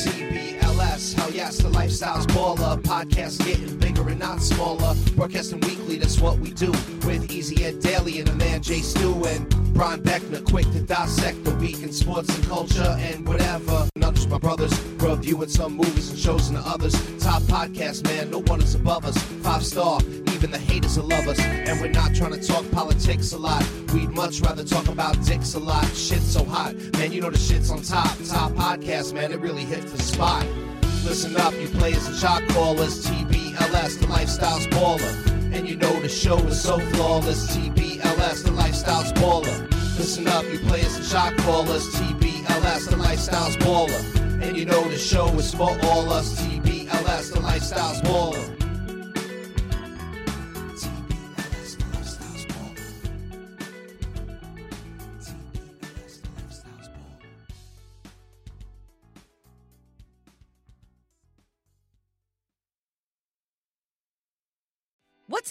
TBLS, hell yes, the lifestyle's baller. Podcast getting bigger and not smaller. Broadcasting weekly, that's what we do. With Easy Ed Daily and the man Jay Stu and Brian Beckner, quick to dissect the week in sports and culture and whatever. Not just my brothers, reviewing some movies and shows and the others. Top podcast, man, no one is above us. 5-star. Even the haters will love us, and we're not trying to talk politics a lot. We'd much rather talk about dicks a lot. Shit's so hot, man, you know the shit's on top. Top podcast, man, it really hits the spot. Listen up, you players and shot callers. TBLS, the lifestyle's baller. And you know the show is so flawless. TBLS, the lifestyle's baller. Listen up, you players and shot callers. TBLS, the lifestyle's baller. And you know the show is for all us. TBLS, the lifestyle's baller. What's